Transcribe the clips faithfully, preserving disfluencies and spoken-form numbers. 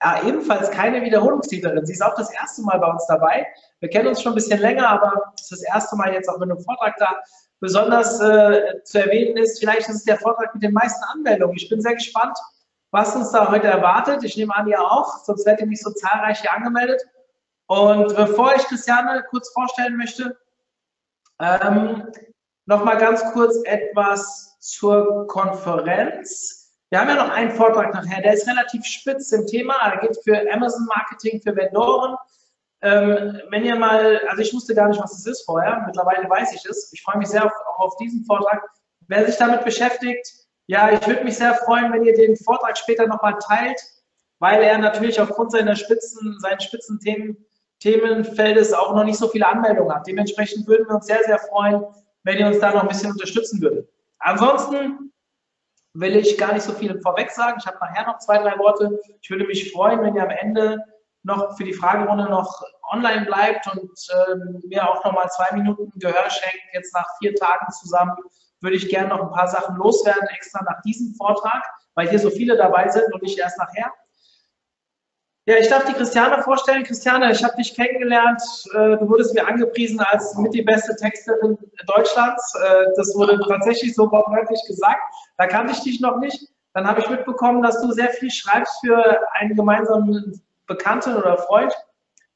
Ja, ebenfalls keine Wiederholungstäterin. Sie ist auch das erste Mal bei uns dabei. Wir kennen uns schon ein bisschen länger, aber es ist das erste Mal jetzt auch mit einem Vortrag da. Besonders äh, zu erwähnen ist, vielleicht ist es der Vortrag mit den meisten Anmeldungen. Ich bin sehr gespannt, was uns da heute erwartet. Ich nehme an, ihr auch, sonst werdet ihr nicht so zahlreich hier angemeldet. Und bevor ich Christiane kurz vorstellen möchte, ähm, nochmal ganz kurz etwas zur Konferenz. Wir haben ja noch einen Vortrag nachher, der ist relativ spitz im Thema, er geht für Amazon-Marketing, für Vendoren. Ähm, wenn ihr mal, also ich wusste gar nicht, was es ist vorher, mittlerweile weiß ich es. Ich freue mich sehr auf, auch auf diesen Vortrag. Wer sich damit beschäftigt, ja, ich würde mich sehr freuen, wenn ihr den Vortrag später nochmal teilt, weil er natürlich aufgrund seiner Spitzen, seinen spitzen Themen, Themenfeldes auch noch nicht so viele Anmeldungen hat. Dementsprechend würden wir uns sehr, sehr freuen, wenn ihr uns da noch ein bisschen unterstützen würdet. Ansonsten will ich gar nicht so viel vorweg sagen. Ich habe nachher noch zwei, drei Worte. Ich würde mich freuen, wenn ihr am Ende noch für die Fragerunde noch online bleibt und ähm, mir auch nochmal zwei Minuten Gehör schenkt. Jetzt nach vier Tagen zusammen würde ich gerne noch ein paar Sachen loswerden, extra nach diesem Vortrag, weil hier so viele dabei sind und nicht erst nachher. Ja, ich darf die Christiane vorstellen. Christiane, ich habe dich kennengelernt. Äh, du wurdest mir angepriesen als mit die beste Texterin Deutschlands. Äh, das wurde tatsächlich so wortwörtlich gesagt. Da kannte ich dich noch nicht. Dann habe ich mitbekommen, dass du sehr viel schreibst für einen gemeinsamen Bekannten oder Freund,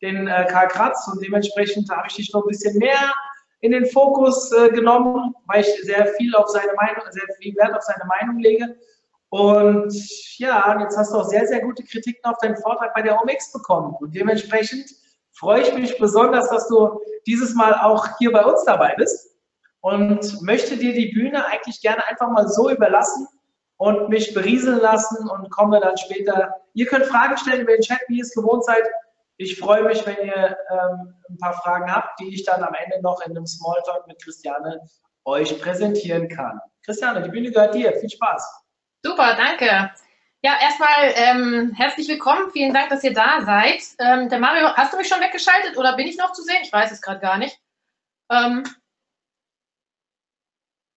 den äh, Karl Kratz. Und dementsprechend habe ich dich noch ein bisschen mehr in den Fokus äh, genommen, weil ich sehr viel auf seine Meinung, sehr viel Wert auf seine Meinung lege. Und ja, jetzt hast du auch sehr, sehr gute Kritiken auf deinen Vortrag bei der O M X bekommen. Und dementsprechend freue ich mich besonders, dass du dieses Mal auch hier bei uns dabei bist und möchte dir die Bühne eigentlich gerne einfach mal so überlassen und mich berieseln lassen und komme dann später. Ihr könnt Fragen stellen über den Chat, wie ihr es gewohnt seid. Ich freue mich, wenn ihr ähm, ein paar Fragen habt, die ich dann am Ende noch in einem Smalltalk mit Christiane euch präsentieren kann. Christiane, die Bühne gehört dir. Viel Spaß. Super, danke. Ja, erstmal ähm, herzlich willkommen. Vielen Dank, dass ihr da seid. Ähm, der Mario, hast du mich schon weggeschaltet oder bin ich noch zu sehen? Ich weiß es gerade gar nicht. Ähm,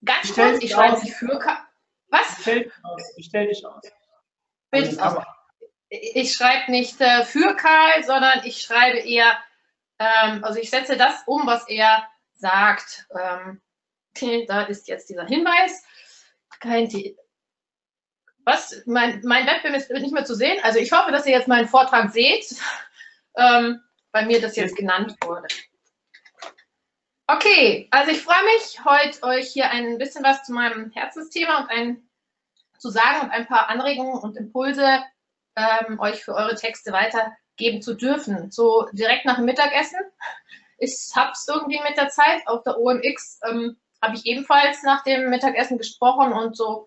ganz ich kurz, ich schreibe sie für... Ka- Was? Ich stelle dich aus. Ich stelle dich aus. Also, aus. Ich schreibe nicht äh, für Karl, sondern ich schreibe eher, ähm, also ich setze das um, was er sagt. Ähm, da ist jetzt dieser Hinweis. Kein T- Was? Mein, mein Webcam ist nicht mehr zu sehen. Also ich hoffe, dass ihr jetzt meinen Vortrag seht, ähm, weil mir das jetzt genannt wurde. Okay, also ich freue mich, heute euch hier ein bisschen was zu meinem Herzensthema und ein, zu sagen und ein paar Anregungen und Impulse ähm, euch für eure Texte weitergeben zu dürfen. So direkt nach dem Mittagessen. Ich habe es irgendwie mit der Zeit. Auf der O M X ähm, habe ich ebenfalls nach dem Mittagessen gesprochen und so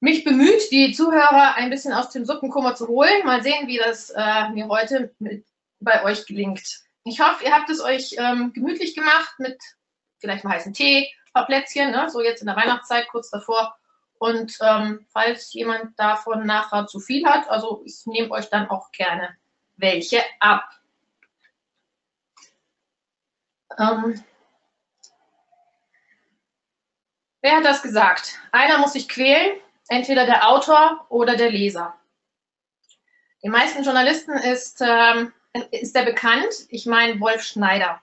mich bemüht, die Zuhörer ein bisschen aus dem Suppenkummer zu holen. Mal sehen, wie das äh, mir heute mit bei euch gelingt. Ich hoffe, ihr habt es euch ähm, gemütlich gemacht mit vielleicht mal heißen Tee, ein paar Plätzchen, ne? So jetzt in der Weihnachtszeit, kurz davor. Und ähm, falls jemand davon nachher zu viel hat, also ich nehme euch dann auch gerne welche ab. Ähm. Wer hat das gesagt? Einer muss sich quälen. Entweder der Autor oder der Leser. Den meisten Journalisten ist, ähm, ist der bekannt, ich meine Wolf Schneider.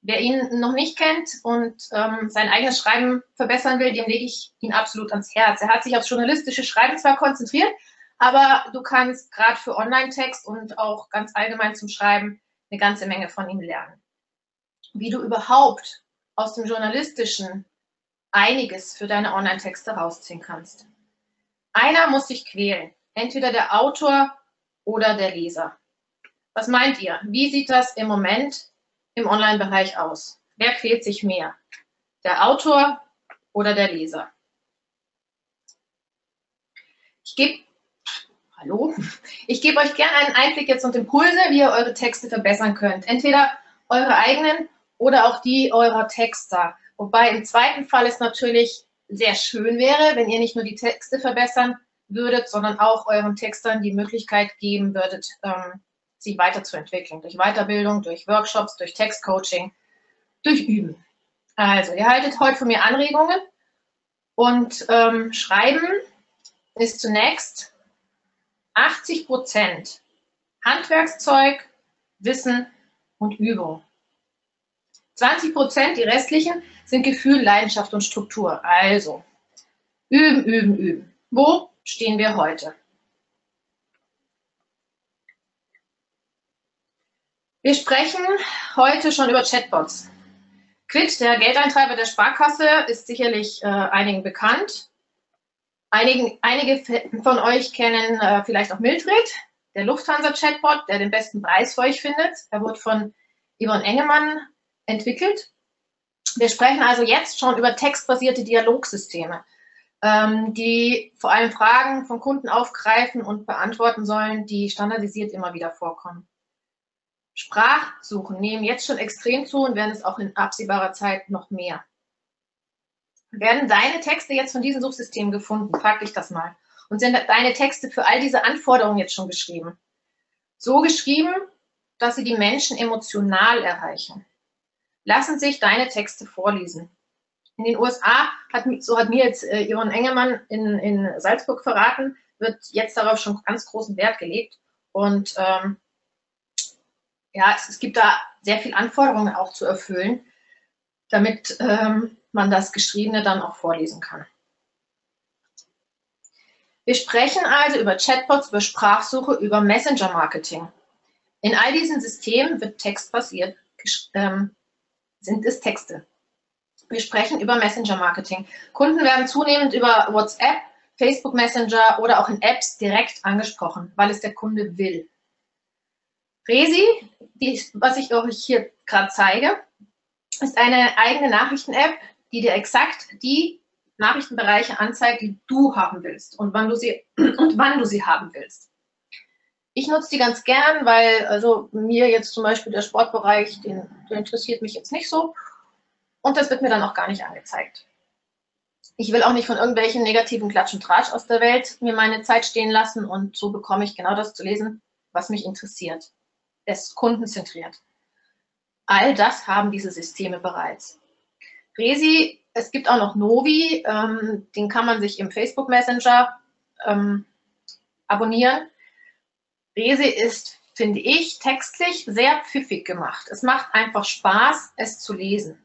Wer ihn noch nicht kennt und ähm, sein eigenes Schreiben verbessern will, dem lege ich ihn absolut ans Herz. Er hat sich aufs journalistische Schreiben zwar konzentriert, aber du kannst gerade für Online-Text und auch ganz allgemein zum Schreiben eine ganze Menge von ihm lernen. Wie du überhaupt aus dem Journalistischen einiges für deine Online-Texte rausziehen kannst. Einer muss sich quälen, entweder der Autor oder der Leser. Was meint ihr? Wie sieht das im Moment im Online-Bereich aus? Wer quält sich mehr? Der Autor oder der Leser? Ich gebe Hallo? Ich gebe euch gerne einen Einblick jetzt und Impulse, wie ihr eure Texte verbessern könnt. Entweder eure eigenen oder auch die eurer Texter. Wobei im zweiten Fall es natürlich sehr schön wäre, wenn ihr nicht nur die Texte verbessern würdet, sondern auch euren Textern die Möglichkeit geben würdet, ähm, sich weiterzuentwickeln. Durch Weiterbildung, durch Workshops, durch Textcoaching, durch Üben. Also, ihr haltet heute von mir Anregungen und ähm, Schreiben ist zunächst achtzig Prozent Handwerkszeug, Wissen und Übung. zwanzig Prozent, die restlichen, sind Gefühl, Leidenschaft und Struktur. Also, üben, üben, üben. Wo stehen wir heute? Wir sprechen heute schon über Chatbots. Quitt, der Geldeintreiber der Sparkasse, ist sicherlich äh, einigen bekannt. Einigen, einige von euch kennen äh, vielleicht auch Mildred, der Lufthansa-Chatbot, der den besten Preis für euch findet. Er wurde von Yvonne Engemann entwickelt. Wir sprechen also jetzt schon über textbasierte Dialogsysteme, ähm, die vor allem Fragen von Kunden aufgreifen und beantworten sollen, die standardisiert immer wieder vorkommen. Sprachsuchen nehmen jetzt schon extrem zu und werden es auch in absehbarer Zeit noch mehr. Werden deine Texte jetzt von diesen Suchsystemen gefunden? Frag dich das mal. Und sind deine Texte für all diese Anforderungen jetzt schon geschrieben? So geschrieben, dass sie die Menschen emotional erreichen. Lassen sich deine Texte vorlesen. In den U S A, hat, so hat mir jetzt äh, Jürgen Engelmann in, in Salzburg verraten, wird jetzt darauf schon ganz großen Wert gelegt. Und ähm, ja, es, es gibt da sehr viele Anforderungen auch zu erfüllen, damit ähm, man das Geschriebene dann auch vorlesen kann. Wir sprechen also über Chatbots, über Sprachsuche, über Messenger-Marketing. In all diesen Systemen wird textbasiert ähm, sind es Texte. Wir sprechen über Messenger-Marketing. Kunden werden zunehmend über WhatsApp, Facebook Messenger oder auch in Apps direkt angesprochen, weil es der Kunde will. Resi, die, was ich euch hier gerade zeige, ist eine eigene Nachrichten-App, die dir exakt die Nachrichtenbereiche anzeigt, die du haben willst und wann du sie, und wann du sie haben willst. Ich nutze die ganz gern, weil also mir jetzt zum Beispiel der Sportbereich, den, den interessiert mich jetzt nicht so. Und das wird mir dann auch gar nicht angezeigt. Ich will auch nicht von irgendwelchen negativen Klatsch und Tratsch aus der Welt mir meine Zeit stehen lassen. Und so bekomme ich genau das zu lesen, was mich interessiert. Es ist kundenzentriert. All das haben diese Systeme bereits. Resi, es gibt auch noch Novi. Ähm, den kann man sich im Facebook Messenger ähm, abonnieren. Resi ist, finde ich, textlich sehr pfiffig gemacht. Es macht einfach Spaß, es zu lesen.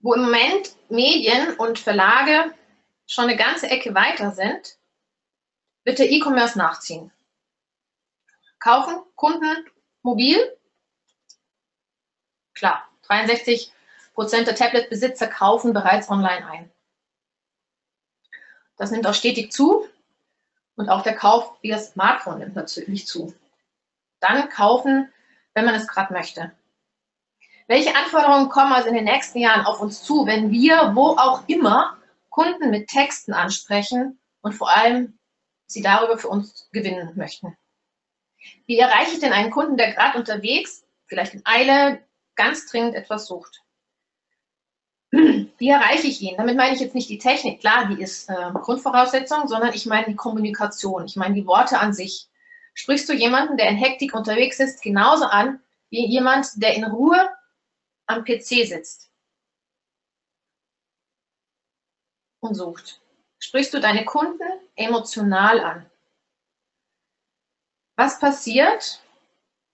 Wo im Moment Medien und Verlage schon eine ganze Ecke weiter sind, wird der E-Commerce nachziehen. Kaufen, Kunden, mobil? Klar, dreiundsechzig Prozent der Tablet-Besitzer kaufen bereits online ein. Das nimmt auch stetig zu und auch der Kauf via Smartphone nimmt natürlich zu. Dann kaufen, wenn man es gerade möchte. Welche Anforderungen kommen also in den nächsten Jahren auf uns zu, wenn wir, wo auch immer, Kunden mit Texten ansprechen und vor allem sie darüber für uns gewinnen möchten? Wie erreiche ich denn einen Kunden, der gerade unterwegs, vielleicht in Eile, ganz dringend etwas sucht? Wie erreiche ich ihn? Damit meine ich jetzt nicht die Technik, klar, die ist äh, Grundvoraussetzung, sondern ich meine die Kommunikation, ich meine die Worte an sich. Sprichst du jemanden, der in Hektik unterwegs ist, genauso an, wie jemand, der in Ruhe am P C sitzt und sucht? Sprichst du deine Kunden emotional an? Was passiert,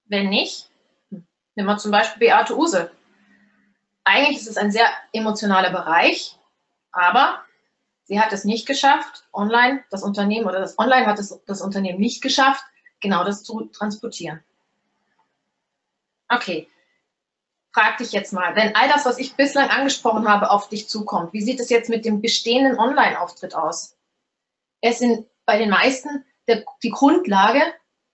wenn nicht? Nehmen wir zum Beispiel Beate Uhse. Eigentlich ist es ein sehr emotionaler Bereich, aber sie hat es nicht geschafft, online das Unternehmen oder das Online hat es, das Unternehmen nicht geschafft, genau das zu transportieren. Okay, frag dich jetzt mal, wenn all das, was ich bislang angesprochen habe, auf dich zukommt, wie sieht es jetzt mit dem bestehenden Online-Auftritt aus? Es sind bei den meisten der, die Grundlage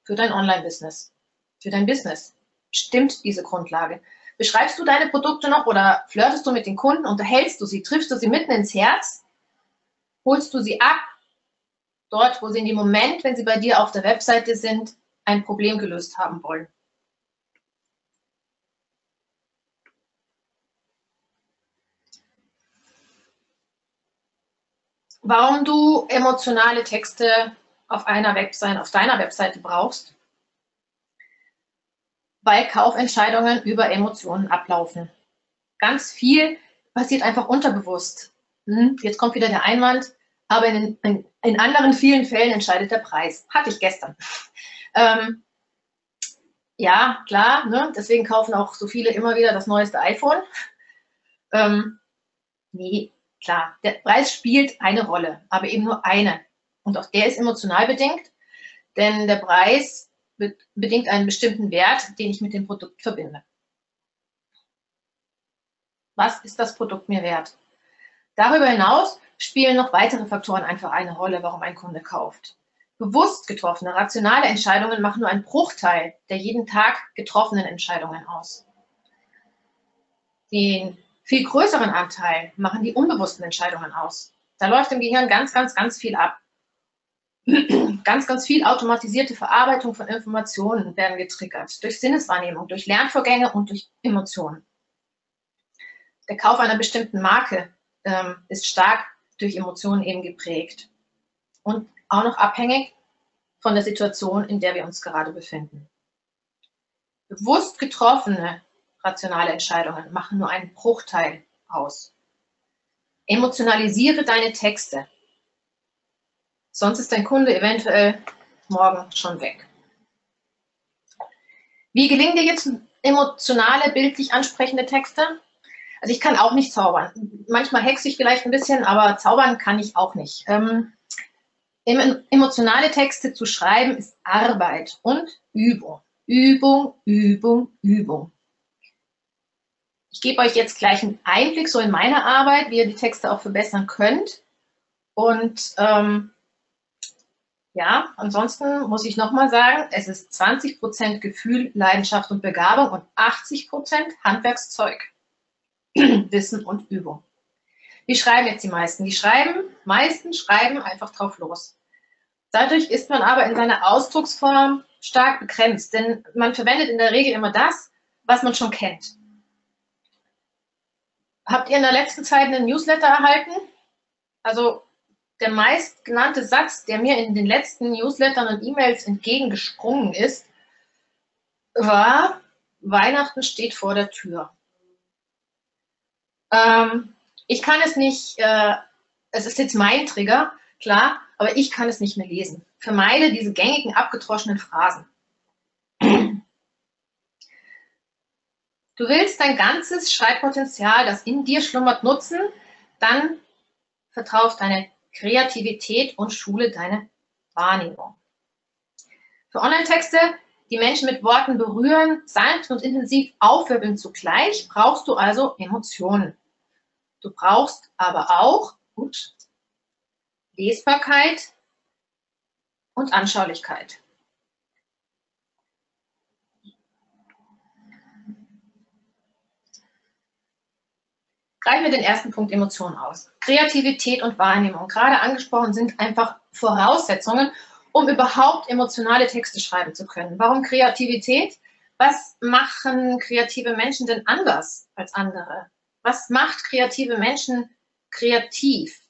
für dein Online-Business, für dein Business. Stimmt diese Grundlage? Beschreibst du deine Produkte noch oder flirtest du mit den Kunden, unterhältst du sie, triffst du sie mitten ins Herz? holst du sie ab, dort, wo sie in dem Moment, wenn sie bei dir auf der Webseite sind, ein Problem gelöst haben wollen. Warum du emotionale Texte auf einer Webseite, auf deiner Webseite brauchst? Weil Kaufentscheidungen über Emotionen ablaufen. Ganz viel passiert einfach unterbewusst. Jetzt kommt wieder der Einwand, aber in, in, in anderen vielen Fällen entscheidet der Preis. Hatte ich gestern. Ähm, ja, klar, ne? Deswegen kaufen auch so viele immer wieder das neueste iPhone. Ähm, nee, klar, der Preis spielt eine Rolle, aber eben nur eine. Und auch der ist emotional bedingt, denn der Preis be- bedingt einen bestimmten Wert, den ich mit dem Produkt verbinde. Was ist das Produkt mir wert? Darüber hinaus spielen noch weitere Faktoren einfach eine Rolle, warum ein Kunde kauft. Bewusst getroffene, rationale Entscheidungen machen nur einen Bruchteil der jeden Tag getroffenen Entscheidungen aus. Den viel größeren Anteil machen die unbewussten Entscheidungen aus. Da läuft im Gehirn ganz, ganz, ganz viel ab. Ganz, ganz viel automatisierte Verarbeitung von Informationen werden getriggert durch Sinneswahrnehmung, durch Lernvorgänge und durch Emotionen. Der Kauf einer bestimmten Marke ähm, ist stark durch Emotionen eben geprägt und auch noch abhängig von der Situation, in der wir uns gerade befinden. Bewusst getroffene rationale Entscheidungen machen nur einen Bruchteil aus. Emotionalisiere deine Texte, sonst ist dein Kunde eventuell morgen schon weg. Wie gelingen dir jetzt emotionale, bildlich ansprechende Texte? Also ich kann auch nicht zaubern. Manchmal hexe ich vielleicht ein bisschen, aber zaubern kann ich auch nicht. Ähm, emotionale Texte zu schreiben ist Arbeit und Übung. Übung, Übung, Übung. Ich gebe euch jetzt gleich einen Einblick so in meine Arbeit, wie ihr die Texte auch verbessern könnt. Und ähm, ja, ansonsten muss ich nochmal sagen, es ist zwanzig Prozent Gefühl, Leidenschaft und Begabung und achtzig Prozent Handwerkszeug, Wissen und Übung. Wie schreiben jetzt die meisten? Die schreiben, meisten schreiben einfach drauf los. Dadurch ist man aber in seiner Ausdrucksform stark begrenzt, denn man verwendet in der Regel immer das, was man schon kennt. Habt ihr in der letzten Zeit einen Newsletter erhalten? Also der meistgenannte Satz, der mir in den letzten Newslettern und E-Mails entgegengesprungen ist, war: Weihnachten steht vor der Tür. Ähm, ich kann es nicht, äh, es ist jetzt mein Trigger, klar, aber ich kann es nicht mehr lesen. Vermeide diese gängigen, abgedroschenen Phrasen. Du willst dein ganzes Schreibpotenzial, das in dir schlummert, nutzen, dann vertrau auf deine Kreativität und schule deine Wahrnehmung. Für Online-Texte, die Menschen mit Worten berühren, sanft und intensiv aufwirbeln zugleich, brauchst du also Emotionen. Du brauchst aber auch gut, Lesbarkeit und Anschaulichkeit. Greifen wir den ersten Punkt Emotionen aus. Kreativität und Wahrnehmung, gerade angesprochen, sind einfach Voraussetzungen, um überhaupt emotionale Texte schreiben zu können. Warum Kreativität? Was machen kreative Menschen denn anders als andere? Was macht kreative Menschen kreativ?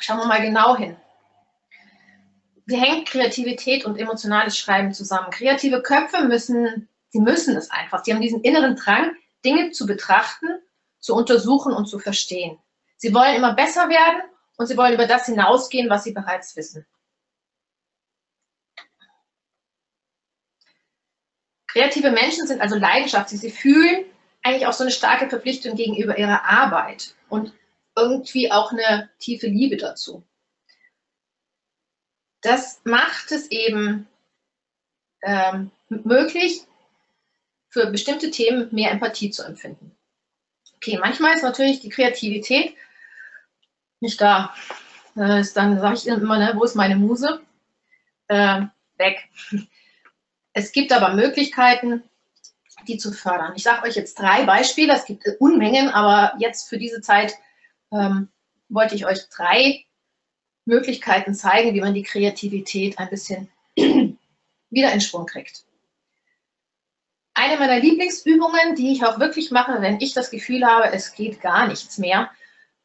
Schauen wir mal genau hin. Wie hängt Kreativität und emotionales Schreiben zusammen? Kreative Köpfe müssen, sie müssen es einfach. Sie haben diesen inneren Drang, Dinge zu betrachten, zu untersuchen und zu verstehen. Sie wollen immer besser werden und sie wollen über das hinausgehen, was sie bereits wissen. Kreative Menschen sind also leidenschaftlich. Sie fühlen eigentlich auch so eine starke Verpflichtung gegenüber ihrer Arbeit und irgendwie auch eine tiefe Liebe dazu. Das macht es eben ähm, möglich, für bestimmte Themen mehr Empathie zu empfinden. Okay, manchmal ist natürlich die Kreativität nicht da. Äh, ist dann sage ich immer, ne, wo ist meine Muse? Äh, weg. Es gibt aber Möglichkeiten, die zu fördern. Ich sage euch jetzt drei Beispiele. Es gibt Unmengen, aber jetzt für diese Zeit ähm, wollte ich euch drei Möglichkeiten zeigen, wie man die Kreativität ein bisschen wieder in Schwung kriegt. Eine meiner Lieblingsübungen, die ich auch wirklich mache, wenn ich das Gefühl habe, es geht gar nichts mehr,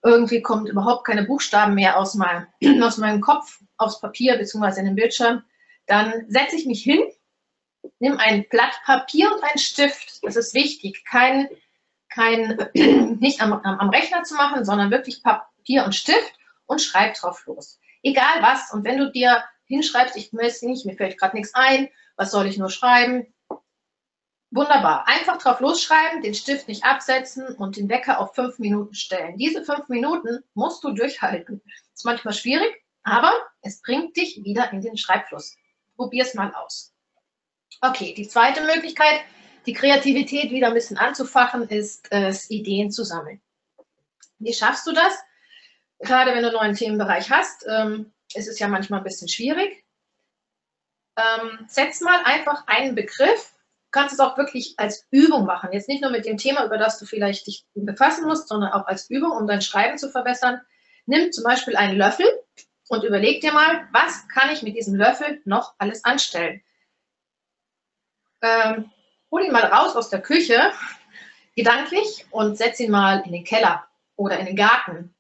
irgendwie kommt überhaupt keine Buchstaben mehr aus meinem, aus meinem Kopf aufs Papier bzw. in den Bildschirm, dann setze ich mich hin, nehme ein Blatt Papier und einen Stift. Das ist wichtig, kein, kein, nicht am, am Rechner zu machen, sondern wirklich Papier und Stift und schreib drauf los. Egal was. Und wenn du dir hinschreibst, ich weiß nicht, mir fällt gerade nichts ein, was soll ich nur schreiben? Wunderbar. Einfach drauf losschreiben, den Stift nicht absetzen und den Wecker auf fünf Minuten stellen. Diese fünf Minuten musst du durchhalten. Ist manchmal schwierig, aber es bringt dich wieder in den Schreibfluss. Probier's mal aus. Okay, die zweite Möglichkeit, die Kreativität wieder ein bisschen anzufachen, ist es, Ideen zu sammeln. Wie schaffst du das? Gerade wenn du einen neuen Themenbereich hast, ähm, ist es ja manchmal ein bisschen schwierig. Ähm, setz mal einfach einen Begriff. Du kannst es auch wirklich als Übung machen. Jetzt nicht nur mit dem Thema, über das du vielleicht dich befassen musst, sondern auch als Übung, um dein Schreiben zu verbessern. Nimm zum Beispiel einen Löffel und überleg dir mal, was kann ich mit diesem Löffel noch alles anstellen. Ähm, hol ihn mal raus aus der Küche, gedanklich, und setz ihn mal in den Keller oder in den Garten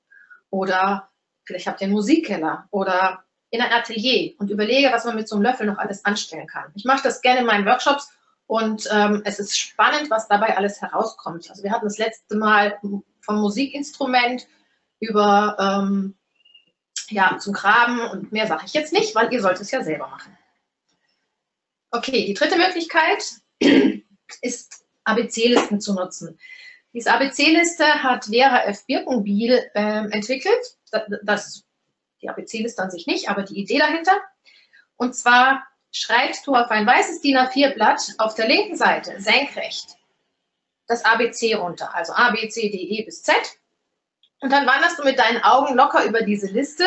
oder vielleicht habt ihr einen Musikkeller oder in ein Atelier und überlege, was man mit so einem Löffel noch alles anstellen kann. Ich mache das gerne in meinen Workshops. Und ähm, es ist spannend, was dabei alles herauskommt. Also wir hatten das letzte Mal vom Musikinstrument über ähm, ja, zum Graben und mehr sage ich jetzt nicht, weil ihr sollt es ja selber machen. Okay, die dritte Möglichkeit ist, A B C-Listen zu nutzen. Diese A B C-Liste hat Vera F. Birkenbiel ähm, entwickelt. Das, die A B C-Liste an sich nicht, aber die Idee dahinter. Und zwar schreibst du auf ein weißes D I N A vier Blatt auf der linken Seite senkrecht das A B C runter, also A, B, C, D, E bis Z. Und dann wanderst du mit deinen Augen locker über diese Liste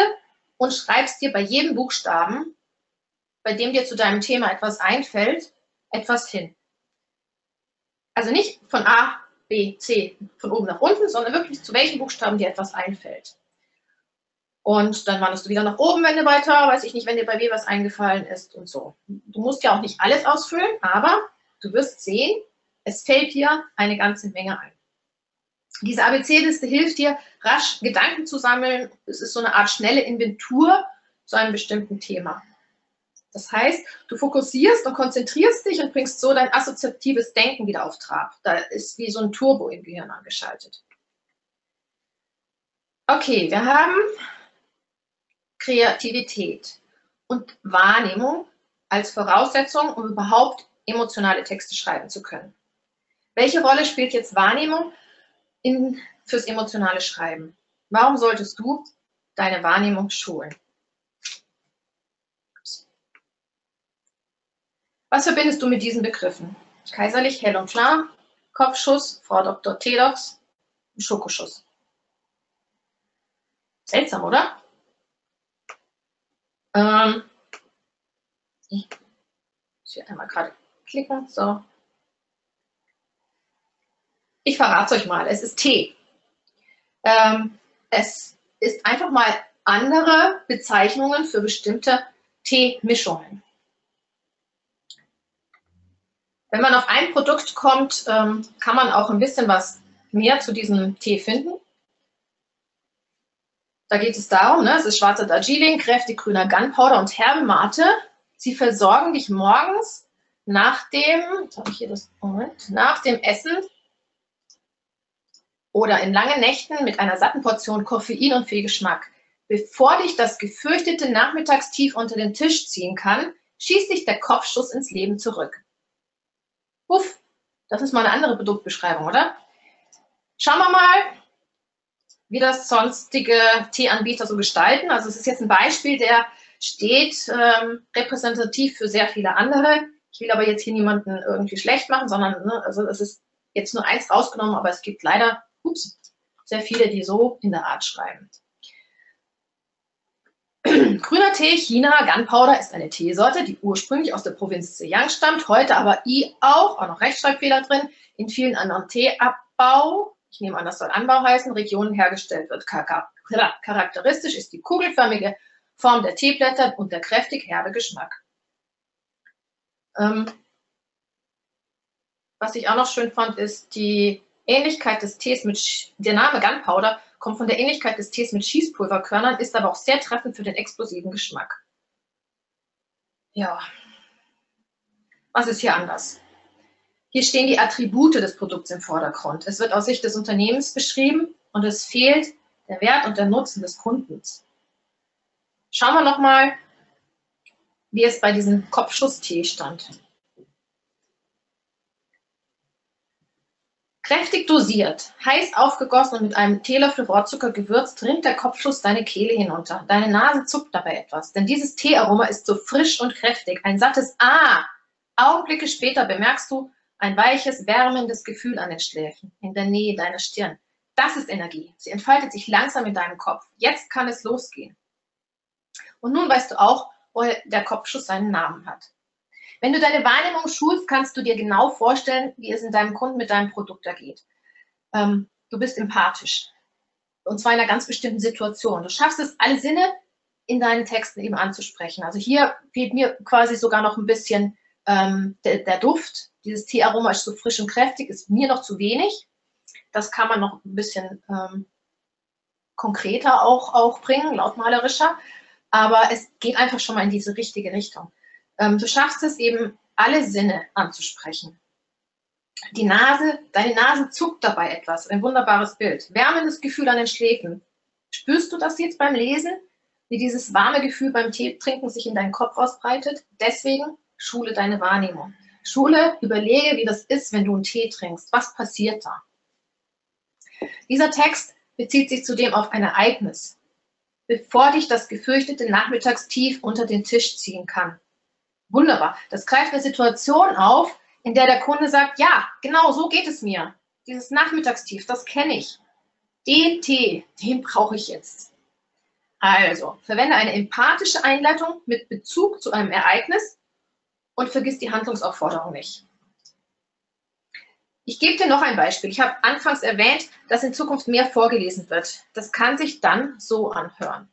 und schreibst dir bei jedem Buchstaben, bei dem dir zu deinem Thema etwas einfällt, etwas hin. Also nicht von A, B, C, von oben nach unten, sondern wirklich zu welchen Buchstaben dir etwas einfällt. Und dann wanderst du wieder nach oben, wenn du weiter, weiß ich nicht, wenn dir bei W was eingefallen ist und so. Du musst ja auch nicht alles ausfüllen, aber du wirst sehen, es fällt dir eine ganze Menge ein. Diese A B C-Liste hilft dir, rasch Gedanken zu sammeln. Es ist so eine Art schnelle Inventur zu einem bestimmten Thema. Das heißt, du fokussierst und konzentrierst dich und bringst so dein assoziatives Denken wieder auf Trab. Da ist wie so ein Turbo im Gehirn angeschaltet. Okay, wir haben Kreativität und Wahrnehmung als Voraussetzung, um überhaupt emotionale Texte schreiben zu können. Welche Rolle spielt jetzt Wahrnehmung in, fürs emotionale Schreiben? Warum solltest du deine Wahrnehmung schulen? Was verbindest du mit diesen Begriffen? Kaiserlich, hell und klar, Kopfschuss, Frau Doktor Tedox, Schokoschuss. Seltsam, oder? Ähm, ich muss hier einmal gerade klicken, so. Ich verrate es euch mal, es ist T. Ähm, es ist einfach mal andere Bezeichnungen für bestimmte T-Mischungen. Wenn man auf ein Produkt kommt, ähm, kann man auch ein bisschen was mehr zu diesem Tee finden. Da geht es darum, ne? Es ist schwarzer Darjeeling, kräftig grüner Gunpowder und herbe Mate. Sie versorgen dich morgens nach dem, jetzt habe ich hier das, Moment, nach dem Essen oder in langen Nächten mit einer satten Portion Koffein und viel Geschmack. Bevor dich das gefürchtete Nachmittagstief unter den Tisch ziehen kann, schießt dich der Kopfschuss ins Leben zurück. Uff, das ist mal eine andere Produktbeschreibung, oder? Schauen wir mal, wie das sonstige Teeanbieter so gestalten. Also es ist jetzt ein Beispiel, der steht ähm, repräsentativ für sehr viele andere. Ich will aber jetzt hier niemanden irgendwie schlecht machen, sondern ne, also es ist jetzt nur eins rausgenommen, aber es gibt leider ups, sehr viele, die so in der Art schreiben. Grüner Tee China Gunpowder ist eine Teesorte, die ursprünglich aus der Provinz Zhejiang stammt, heute aber I auch, auch noch Rechtschreibfehler drin, in vielen anderen Teeabbau, ich nehme an, das soll Anbau heißen, Regionen hergestellt wird. Charakteristisch ist die kugelförmige Form der Teeblätter und der kräftig herbe Geschmack. Ähm, was ich auch noch schön fand, ist die Ähnlichkeit des Tees mit, der Name Gunpowder kommt von der Ähnlichkeit des Tees mit Schießpulverkörnern, ist aber auch sehr treffend für den explosiven Geschmack. Ja, was ist hier anders? Hier stehen die Attribute des Produkts im Vordergrund. Es wird aus Sicht des Unternehmens beschrieben und es fehlt der Wert und der Nutzen des Kundens. Schauen wir nochmal, wie es bei diesem Kopfschusstee stand. Kräftig dosiert, heiß aufgegossen und mit einem Teelöffel Rohrzucker gewürzt, rinnt der Kopfschuss deine Kehle hinunter. Deine Nase zuckt dabei etwas, denn dieses Teearoma ist so frisch und kräftig. Ein sattes Ah! Augenblicke später bemerkst du ein weiches, wärmendes Gefühl an den Schläfen, in der Nähe deiner Stirn. Das ist Energie. Sie entfaltet sich langsam in deinem Kopf. Jetzt kann es losgehen. Und nun weißt du auch, woher der Kopfschuss seinen Namen hat. Wenn du deine Wahrnehmung schulst, kannst du dir genau vorstellen, wie es in deinem Kunden mit deinem Produkt ergeht. Ähm, du bist empathisch. Und zwar in einer ganz bestimmten Situation. Du schaffst es, alle Sinne in deinen Texten eben anzusprechen. Also hier fehlt mir quasi sogar noch ein bisschen ähm, der, der Duft. Dieses Teearoma ist so frisch und kräftig, ist mir noch zu wenig. Das kann man noch ein bisschen ähm, konkreter auch, auch bringen, lautmalerischer. Aber es geht einfach schon mal in diese richtige Richtung. Du schaffst es eben, alle Sinne anzusprechen. Die Nase, deine Nase zuckt dabei etwas, ein wunderbares Bild. Wärmendes Gefühl an den Schläfen. Spürst du das jetzt beim Lesen, wie dieses warme Gefühl beim Teetrinken sich in deinen Kopf ausbreitet? Deswegen schule deine Wahrnehmung. Schule, überlege, wie das ist, wenn du einen Tee trinkst. Was passiert da? Dieser Text bezieht sich zudem auf ein Ereignis, bevor dich das gefürchtete Nachmittagstief unter den Tisch ziehen kann. Wunderbar. Das greift eine Situation auf, in der der Kunde sagt, ja, genau so geht es mir. Dieses Nachmittagstief, das kenne ich. Den Tee, den brauche ich jetzt. Also, verwende eine empathische Einleitung mit Bezug zu einem Ereignis und vergiss die Handlungsaufforderung nicht. Ich gebe dir noch ein Beispiel. Ich habe anfangs erwähnt, dass in Zukunft mehr vorgelesen wird. Das kann sich dann so anhören.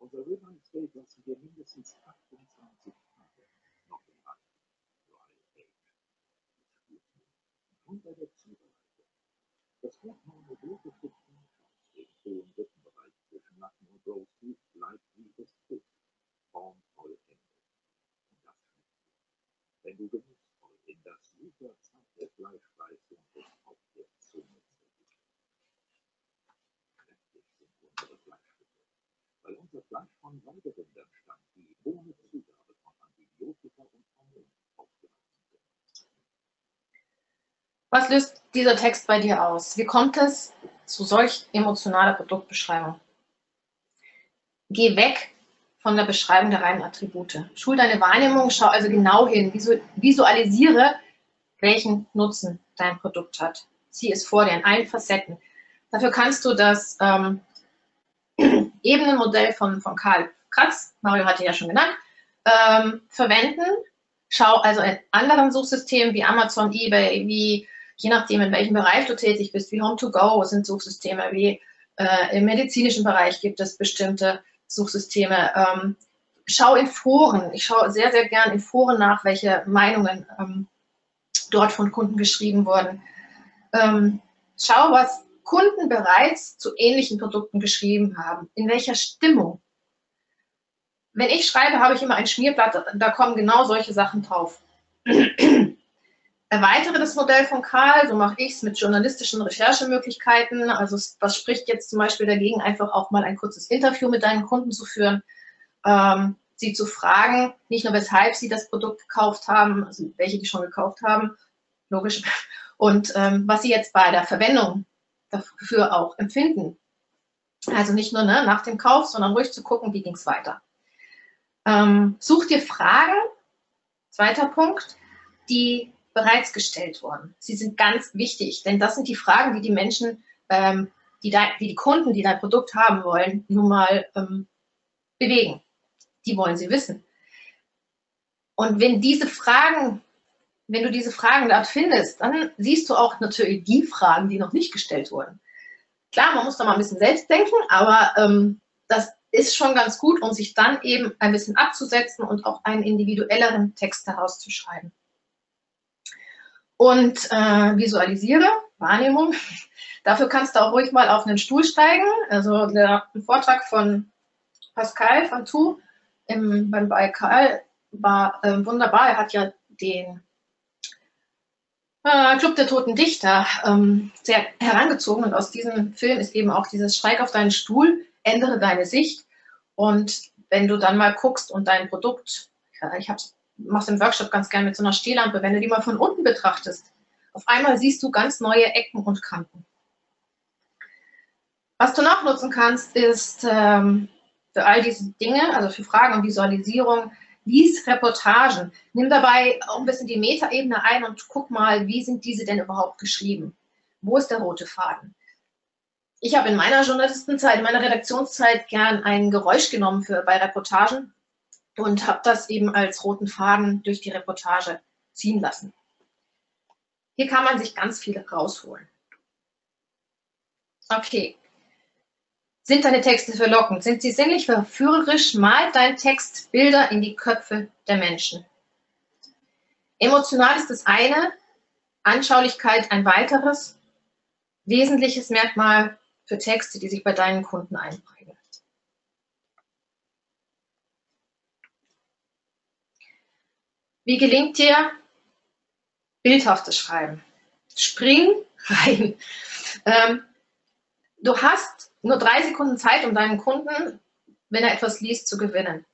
Unser Rhythmus fällt, dass wir mindestens achtundzwanzig Tage noch im Hand für eine Welt gespielt haben. Und bei der Zubereitung. Das Gutmorgen-Modul betrifft den hohen Rückenbereich zwischen Nacken und Roasty bleibt wie das Fisch, formvoll Ende. Und das schmeckt. Wenn du genussvoll in das super Zeit der Fleischweißung und auf der Zunge zergehst. Kräftig sind unsere Fleischweißung. Weil unser Fleisch von Weiderinder stammt, die ohne Zugabe von Antibiotika und Hormonen aufgewachsen sind. Was löst dieser Text bei dir aus? Wie kommt es zu solch emotionaler Produktbeschreibung? Geh weg von der Beschreibung der reinen Attribute. Schul deine Wahrnehmung, schau also genau hin. Visualisiere, welchen Nutzen dein Produkt hat. Zieh es vor dir in allen Facetten. Dafür kannst du das ähm, Ebenenmodell von, von Karl Kratz, Mario hatte ja schon genannt, ähm, verwenden. Schau also in anderen Suchsystemen wie Amazon, eBay, wie je nachdem, in welchem Bereich du tätig bist, wie Home to Go sind Suchsysteme, wie äh, im medizinischen Bereich gibt es bestimmte Suchsysteme. Ähm, schau in Foren. Ich schaue sehr, sehr gern in Foren nach, welche Meinungen ähm, dort von Kunden geschrieben wurden. Ähm, schau, was Kunden bereits zu ähnlichen Produkten geschrieben haben. In welcher Stimmung? Wenn ich schreibe, habe ich immer ein Schmierblatt, da kommen genau solche Sachen drauf. Erweitere das Modell von Karl, so mache ich es mit journalistischen Recherchemöglichkeiten. Also was spricht jetzt zum Beispiel dagegen, einfach auch mal ein kurzes Interview mit deinen Kunden zu führen, ähm, sie zu fragen, nicht nur weshalb sie das Produkt gekauft haben, also welche die schon gekauft haben, logisch, und ähm, was sie jetzt bei der Verwendung dafür auch empfinden. Also nicht nur ne, nach dem Kauf, sondern ruhig zu gucken, wie ging es weiter. Ähm, such dir Fragen Zweiter Punkt, die bereits gestellt wurden. Sie sind ganz wichtig, denn das sind die Fragen, die die Menschen, ähm, die, dein, die die Kunden, die dein Produkt haben wollen, nun mal ähm, bewegen. Die wollen sie wissen. Und wenn diese Fragen, wenn du diese Fragen dort findest, dann siehst du auch natürlich die Fragen, die noch nicht gestellt wurden. Klar, man muss da mal ein bisschen selbst denken, aber ähm, das ist schon ganz gut, um sich dann eben ein bisschen abzusetzen und auch einen individuelleren Text herauszuschreiben. Und äh, visualisiere, Wahrnehmung. Dafür kannst du auch ruhig mal auf einen Stuhl steigen. Also der, ein Vortrag von Pascal von Tu im, beim Baikal war äh, wunderbar. Er hat ja den äh, Club der Toten Dichter ähm, sehr herangezogen. Und aus diesem Film ist eben auch dieses Streik auf deinen Stuhl, ändere deine Sicht. Und wenn du dann mal guckst und dein Produkt, ja, ich habe es machst im Workshop ganz gerne mit so einer Stehlampe, wenn du die mal von unten betrachtest. Auf einmal siehst du ganz neue Ecken und Kanten. Was du noch nutzen kannst, ist ähm, für all diese Dinge, also für Fragen und Visualisierung, lies Reportagen. Nimm dabei auch ein bisschen die Metaebene ein und guck mal, wie sind diese denn überhaupt geschrieben? Wo ist der rote Faden? Ich habe in meiner Journalistenzeit, in meiner Redaktionszeit gern ein Geräusch genommen für, bei Reportagen, und habe das eben als roten Faden durch die Reportage ziehen lassen. Hier kann man sich ganz viel rausholen. Okay. Sind deine Texte verlockend? Sind sie sinnlich verführerisch? Malt dein Text Bilder in die Köpfe der Menschen. Emotional ist das eine, Anschaulichkeit ein weiteres, wesentliches Merkmal für Texte, die sich bei deinen Kunden einbringen. Wie gelingt dir bildhaftes Schreiben? Spring rein. Ähm, du hast nur drei Sekunden Zeit, um deinen Kunden, wenn er etwas liest, zu gewinnen.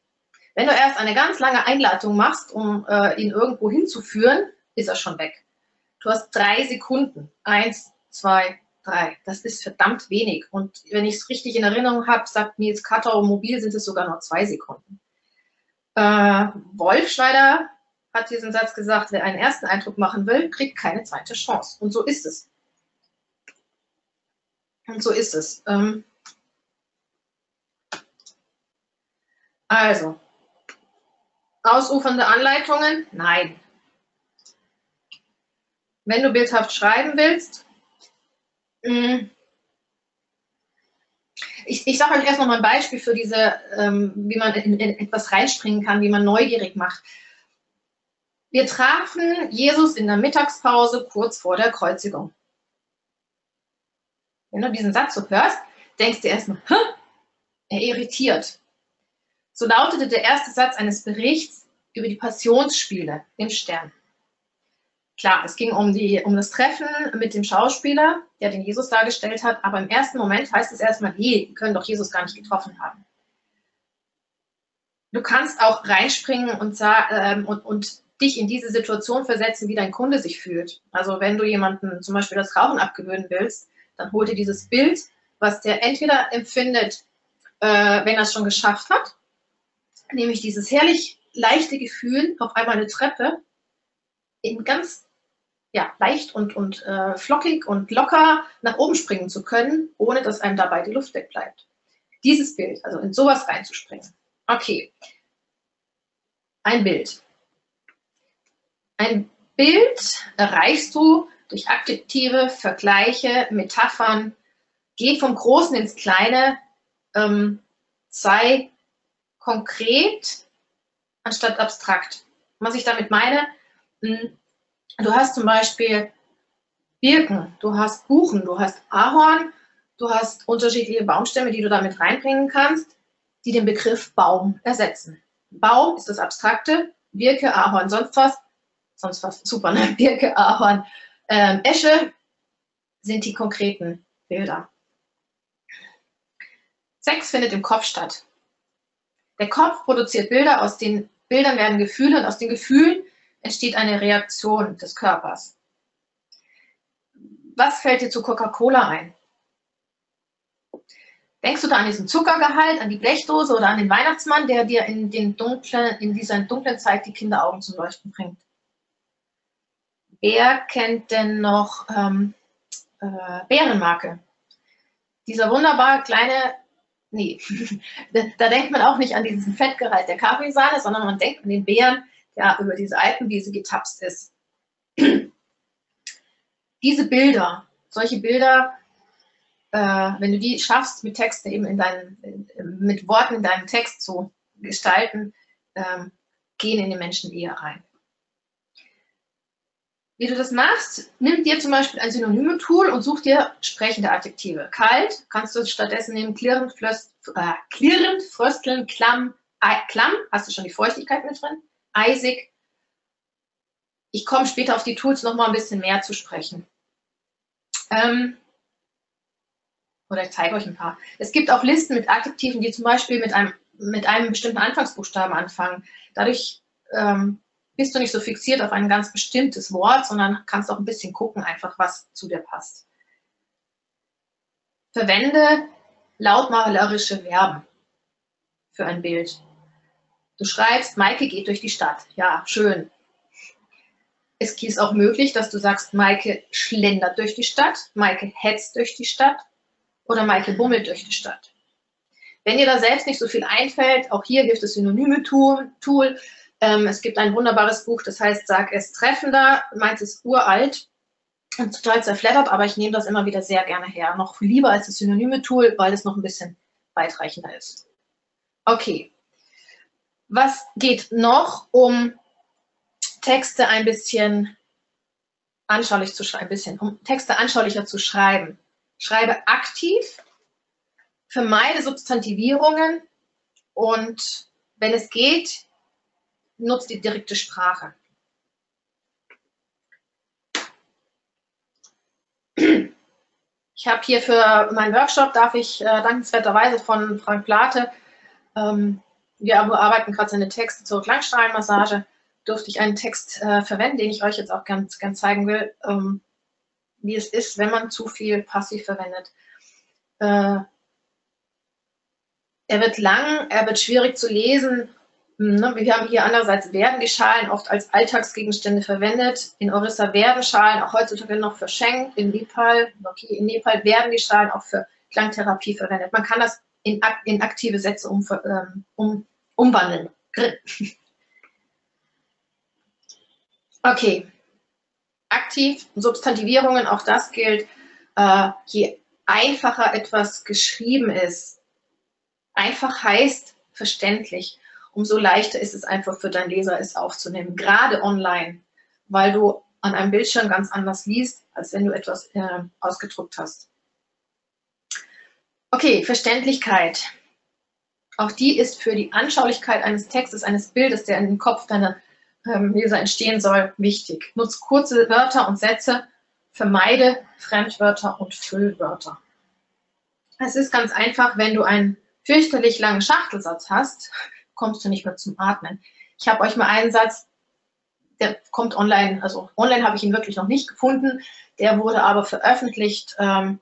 Wenn du erst eine ganz lange Einleitung machst, um äh, ihn irgendwo hinzuführen, ist er schon weg. Du hast drei Sekunden. Eins, zwei, drei. Das ist verdammt wenig. Und wenn ich es richtig in Erinnerung habe, sagt Nils Kattau, mobil sind es sogar noch zwei Sekunden. Äh, Wolf Schneider hat diesen Satz gesagt, wer einen ersten Eindruck machen will, kriegt keine zweite Chance. Und so ist es. Und so ist es. Ähm also, ausufernde Anleitungen? Nein. Wenn du bildhaft schreiben willst, mh, Ich, ich sage euch erst noch mal ein Beispiel für diese, ähm, wie man in, in etwas reinspringen kann, wie man neugierig macht. Wir trafen Jesus in der Mittagspause kurz vor der Kreuzigung. Wenn du diesen Satz so hörst, denkst du erstmal, hä? Er irritiert. So lautete der erste Satz eines Berichts über die Passionsspiele im Stern. Klar, es ging um, die, um das Treffen mit dem Schauspieler, der den Jesus dargestellt hat, aber im ersten Moment heißt es erstmal, hey, wir können doch Jesus gar nicht getroffen haben. Du kannst auch reinspringen und, ähm, und, und dich in diese Situation versetzen, wie dein Kunde sich fühlt. Also wenn du jemanden zum Beispiel das Rauchen abgewöhnen willst, dann hol dir dieses Bild, was der entweder empfindet, äh, wenn er es schon geschafft hat, nämlich dieses herrlich leichte Gefühl, auf einmal eine Treppe, in ganz ja, leicht und, und äh, flockig und locker nach oben springen zu können, ohne dass einem dabei die Luft wegbleibt. Dieses Bild, also in sowas reinzuspringen. Okay, ein Bild. Ein Bild erreichst du durch Adjektive, Vergleiche, Metaphern. Geh vom Großen ins Kleine, ähm, sei konkret anstatt abstrakt. Was ich damit meine, du hast zum Beispiel Birken, du hast Buchen, du hast Ahorn, du hast unterschiedliche Baumstämme, die du damit reinbringen kannst, die den Begriff Baum ersetzen. Baum ist das Abstrakte, Birke, Ahorn, sonst was. Sonst was, super, ne? Birke, Ahorn, ähm, Esche sind die konkreten Bilder. Sex findet im Kopf statt. Der Kopf produziert Bilder, aus den Bildern werden Gefühle und aus den Gefühlen entsteht eine Reaktion des Körpers. Was fällt dir zu Coca-Cola ein? Denkst du da an diesen Zuckergehalt, an die Blechdose oder an den Weihnachtsmann, der dir in, den dunklen, in dieser dunklen Zeit die Kinderaugen zum Leuchten bringt? Wer kennt denn noch ähm, äh, Bärenmarke? Dieser wunderbar kleine, nee, da denkt man auch nicht an diesen Fettgehalt der Kaffeesahne, sondern man denkt an den Bären, der über diese Alpenwiese getapst ist. Diese Bilder, solche Bilder, wenn du die schaffst, mit Texten eben in deinen, mit Worten in deinem Text zu gestalten, ähm, gehen in den Menschen eher rein. Wie du das machst, nimm dir zum Beispiel ein Synonyme-Tool und such dir sprechende Adjektive. Kalt kannst du stattdessen nehmen, klirrend, flöst, äh, klirrend frösteln, klamm, äh, klamm, hast du schon die Feuchtigkeit mit drin, eisig. Ich komme später auf die Tools nochmal ein bisschen mehr zu sprechen. Ähm, Oder ich zeige euch ein paar. Es gibt auch Listen mit Adjektiven, die zum Beispiel mit einem, mit einem bestimmten Anfangsbuchstaben anfangen. Dadurch ähm, bist du nicht so fixiert auf ein ganz bestimmtes Wort, sondern kannst auch ein bisschen gucken, einfach was zu dir passt. Verwende lautmalerische Verben für ein Bild. Du schreibst, Maike geht durch die Stadt. Ja, schön. Es ist auch möglich, dass du sagst, Maike schlendert durch die Stadt, Maike hetzt durch die Stadt. Oder Maike bummelt durch die Stadt. Wenn dir da selbst nicht so viel einfällt, auch hier hilft das Synonyme-Tool. Ähm, es gibt ein wunderbares Buch, das heißt, sag es treffender, meins ist uralt und total zerfleddert, aber ich nehme das immer wieder sehr gerne her. Noch lieber als das Synonyme-Tool, weil es noch ein bisschen weitreichender ist. Okay, was geht noch, um Texte ein bisschen anschaulich zu schreiben, ein bisschen, um Texte anschaulicher zu schreiben? Schreibe aktiv, vermeide Substantivierungen und, wenn es geht, nutze die direkte Sprache. Ich habe hier für meinen Workshop, darf ich äh, dankenswerterweise von Frank Plate, ähm, wir arbeiten gerade seine Texte zur Klangstrahlenmassage, durfte ich einen Text äh, verwenden, den ich euch jetzt auch ganz, ganz zeigen will. Ähm, wie es ist, wenn man zu viel passiv verwendet. Äh, er wird lang, er wird schwierig zu lesen. Ne? Wir haben hier andererseits werden die Schalen oft als Alltagsgegenstände verwendet. In Orissa werden Schalen auch heutzutage noch verschenkt. In Nepal, okay, in Nepal werden die Schalen auch für Klangtherapie verwendet. Man kann das in, in aktive Sätze um, um, umwandeln. Okay. Aktiv, Substantivierungen, auch das gilt, äh, je einfacher etwas geschrieben ist, einfach heißt verständlich, umso leichter ist es einfach für deinen Leser, es aufzunehmen, gerade online, weil du an einem Bildschirm ganz anders liest, als wenn du etwas äh, ausgedruckt hast. Okay, Verständlichkeit. Auch die ist für die Anschaulichkeit eines Textes, eines Bildes, der in den Kopf deiner Leser entstehen soll, wichtig. Nutz kurze Wörter und Sätze, vermeide Fremdwörter und Füllwörter. Es ist ganz einfach, wenn du einen fürchterlich langen Schachtelsatz hast, kommst du nicht mehr zum Atmen. Ich habe euch mal einen Satz, der kommt online, also online habe ich ihn wirklich noch nicht gefunden, der wurde aber veröffentlicht, ähm,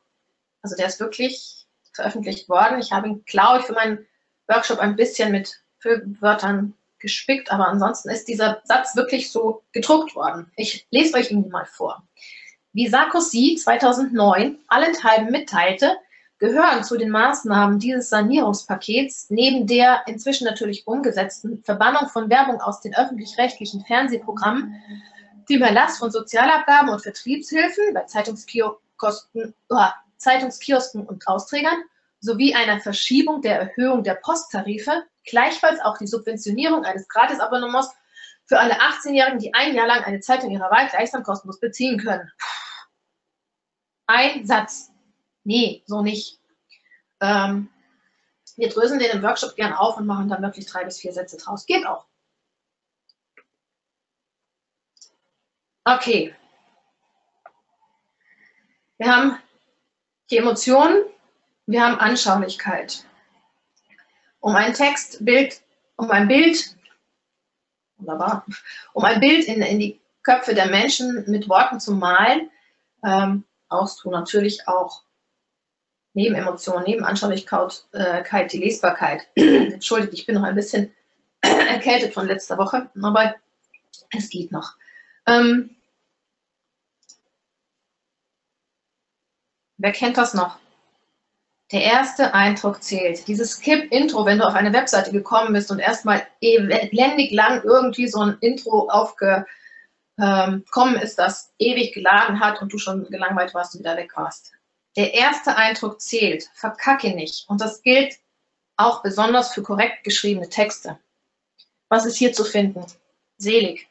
also der ist wirklich veröffentlicht worden. Ich habe ihn, glaube ich, für meinen Workshop ein bisschen mit Füllwörtern gespickt, aber ansonsten ist dieser Satz wirklich so gedruckt worden. Ich lese euch ihn mal vor. Wie Sarkozy zweitausendneun allenthalben mitteilte, gehören zu den Maßnahmen dieses Sanierungspakets neben der inzwischen natürlich umgesetzten Verbannung von Werbung aus den öffentlich-rechtlichen Fernsehprogrammen, dem Erlass von Sozialabgaben und Vertriebshilfen bei Zeitungskiosken, oh, Zeitungskiosken und Austrägern sowie einer Verschiebung der Erhöhung der Posttarife, gleichfalls auch die Subventionierung eines Gratisabonnements für alle achtzehnjährigen, die ein Jahr lang eine Zeitung ihrer Wahl gleichsam kostenlos beziehen können. Ein Satz. Nee, so nicht. Ähm, wir dröseln den im Workshop gern auf und machen dann wirklich drei bis vier Sätze draus. Geht auch. Okay. Wir haben die Emotionen, wir haben Anschaulichkeit. Um ein Textbild, um ein Bild, wunderbar, um ein Bild in, in die Köpfe der Menschen mit Worten zu malen, ähm, brauchst du natürlich auch Nebenemotionen, Nebenanschaulichkeit, äh, die Lesbarkeit. Entschuldigt, ich bin noch ein bisschen erkältet von letzter Woche, aber es geht noch. Ähm, wer kennt das noch? Der erste Eindruck zählt. Dieses Skip-Intro, wenn du auf eine Webseite gekommen bist und erstmal elendig lang irgendwie so ein Intro aufgekommen ist, das ewig geladen hat und du schon gelangweilt warst und wieder weg warst. Der erste Eindruck zählt. Verkacke nicht. Und das gilt auch besonders für korrekt geschriebene Texte. Was ist hier zu finden? Selig.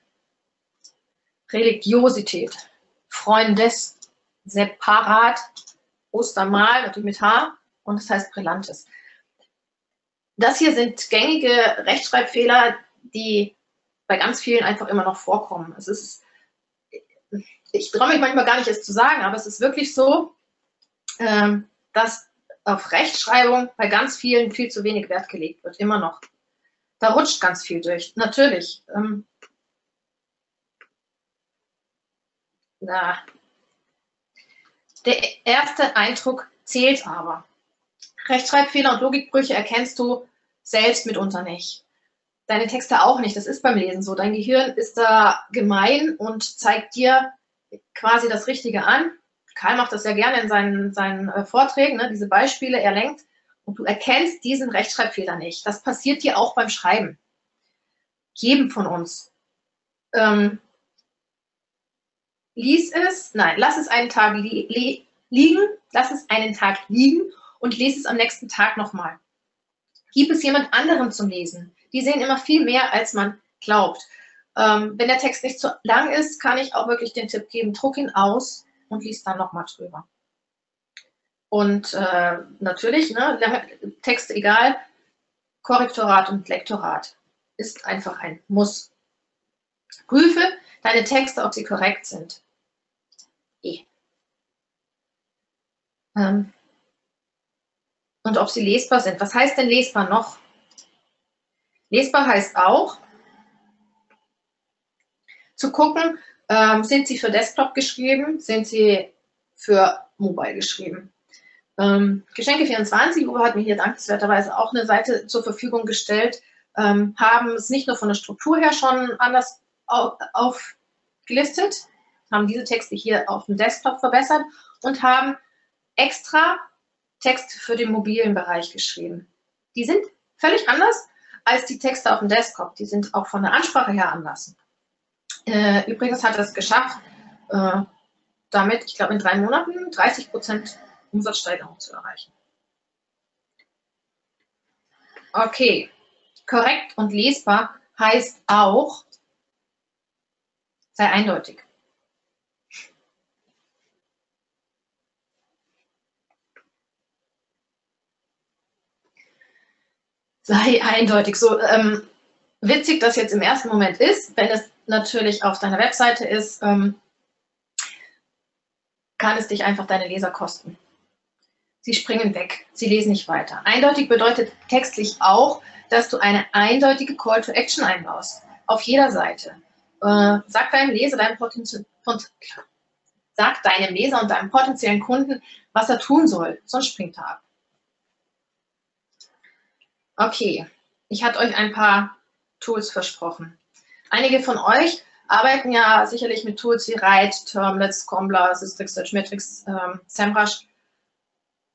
Religiosität. Freundes. Separat. Ostermal, natürlich mit H. Und das heißt Brillantes. Das hier sind gängige Rechtschreibfehler, die bei ganz vielen einfach immer noch vorkommen. Es ist, ich traue mich manchmal gar nicht, es zu sagen, aber es ist wirklich so, ähm, dass auf Rechtschreibung bei ganz vielen viel zu wenig Wert gelegt wird, immer noch. Da rutscht ganz viel durch, natürlich. Ähm, na. Der erste Eindruck zählt aber. Rechtschreibfehler und Logikbrüche erkennst du selbst mitunter nicht. Deine Texte auch nicht. Das ist beim Lesen so. Dein Gehirn ist da gemein und zeigt dir quasi das Richtige an. Karl macht das ja gerne in seinen, seinen Vorträgen, ne? Diese Beispiele, er lenkt. Und du erkennst diesen Rechtschreibfehler nicht. Das passiert dir auch beim Schreiben. Jedem von uns. Ähm, Lies es, nein, lass es einen Tag li li liegen, lass es einen Tag liegen und lese es am nächsten Tag nochmal. Gib es jemand anderem zum Lesen. Die sehen immer viel mehr, als man glaubt. Ähm, wenn der Text nicht zu lang ist, kann ich auch wirklich den Tipp geben, druck ihn aus und lies dann nochmal drüber. Und äh, natürlich, ne, Texte egal, Korrektorat und Lektorat ist einfach ein Muss. Prüfe deine Texte, ob sie korrekt sind. E. Ähm. Und ob sie lesbar sind. Was heißt denn lesbar noch? Lesbar heißt auch, zu gucken, ähm, sind sie für Desktop geschrieben, sind sie für Mobile geschrieben. Ähm, Geschenke vierundzwanzig, Uwe hat mir hier dankenswerterweise auch eine Seite zur Verfügung gestellt, ähm, haben es nicht nur von der Struktur her schon anders aufgelistet, haben diese Texte hier auf dem Desktop verbessert und haben extra Texte für den mobilen Bereich geschrieben. Die sind völlig anders als die Texte auf dem Desktop. Die sind auch von der Ansprache her anders. Äh, übrigens hat das geschafft, äh, damit, ich glaube, in drei Monaten dreißig Prozent Umsatzsteigerung zu erreichen. Okay, korrekt und lesbar heißt auch, sei eindeutig. Sei eindeutig. So ähm, witzig das jetzt im ersten Moment ist, wenn es natürlich auf deiner Webseite ist, ähm, kann es dich einfach deine Leser kosten. Sie springen weg, sie lesen nicht weiter. Eindeutig bedeutet textlich auch, dass du eine eindeutige Call to Action einbaust, auf jeder Seite. Äh, sag, deinem Leser, deinem sag deinem Leser und deinem potenziellen Kunden, was er tun soll, sonst springt er ab. Okay, ich hatte euch ein paar Tools versprochen. Einige von euch arbeiten ja sicherlich mit Tools wie Write, Termlets, Gombler, Systrix, Searchmetrics, ähm, Semrush.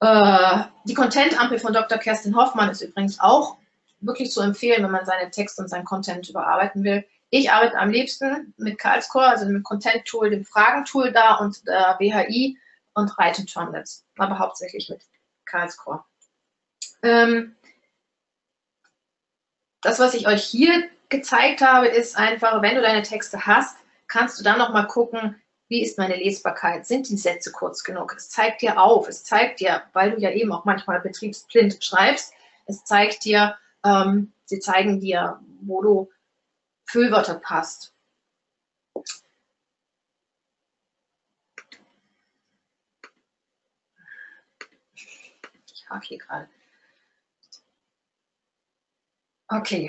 Äh, die Content-Ampel von Doktor Kerstin Hoffmann ist übrigens auch wirklich zu empfehlen, wenn man seine Texte und seinen Content überarbeiten will. Ich arbeite am liebsten mit Karlscore, also dem Content-Tool, dem Fragen-Tool da und der W H I und Write und Termlets, aber hauptsächlich mit Karlscore. Ähm, das, was ich euch hier gezeigt habe, ist einfach, wenn du deine Texte hast, kannst du dann nochmal gucken, wie ist meine Lesbarkeit, sind die Sätze kurz genug? Es zeigt dir auf, es zeigt dir, weil du ja eben auch manchmal betriebsblind schreibst, es zeigt dir, ähm, sie zeigen dir, wo du Füllwörter passt. Ich hake hier gerade. Okay.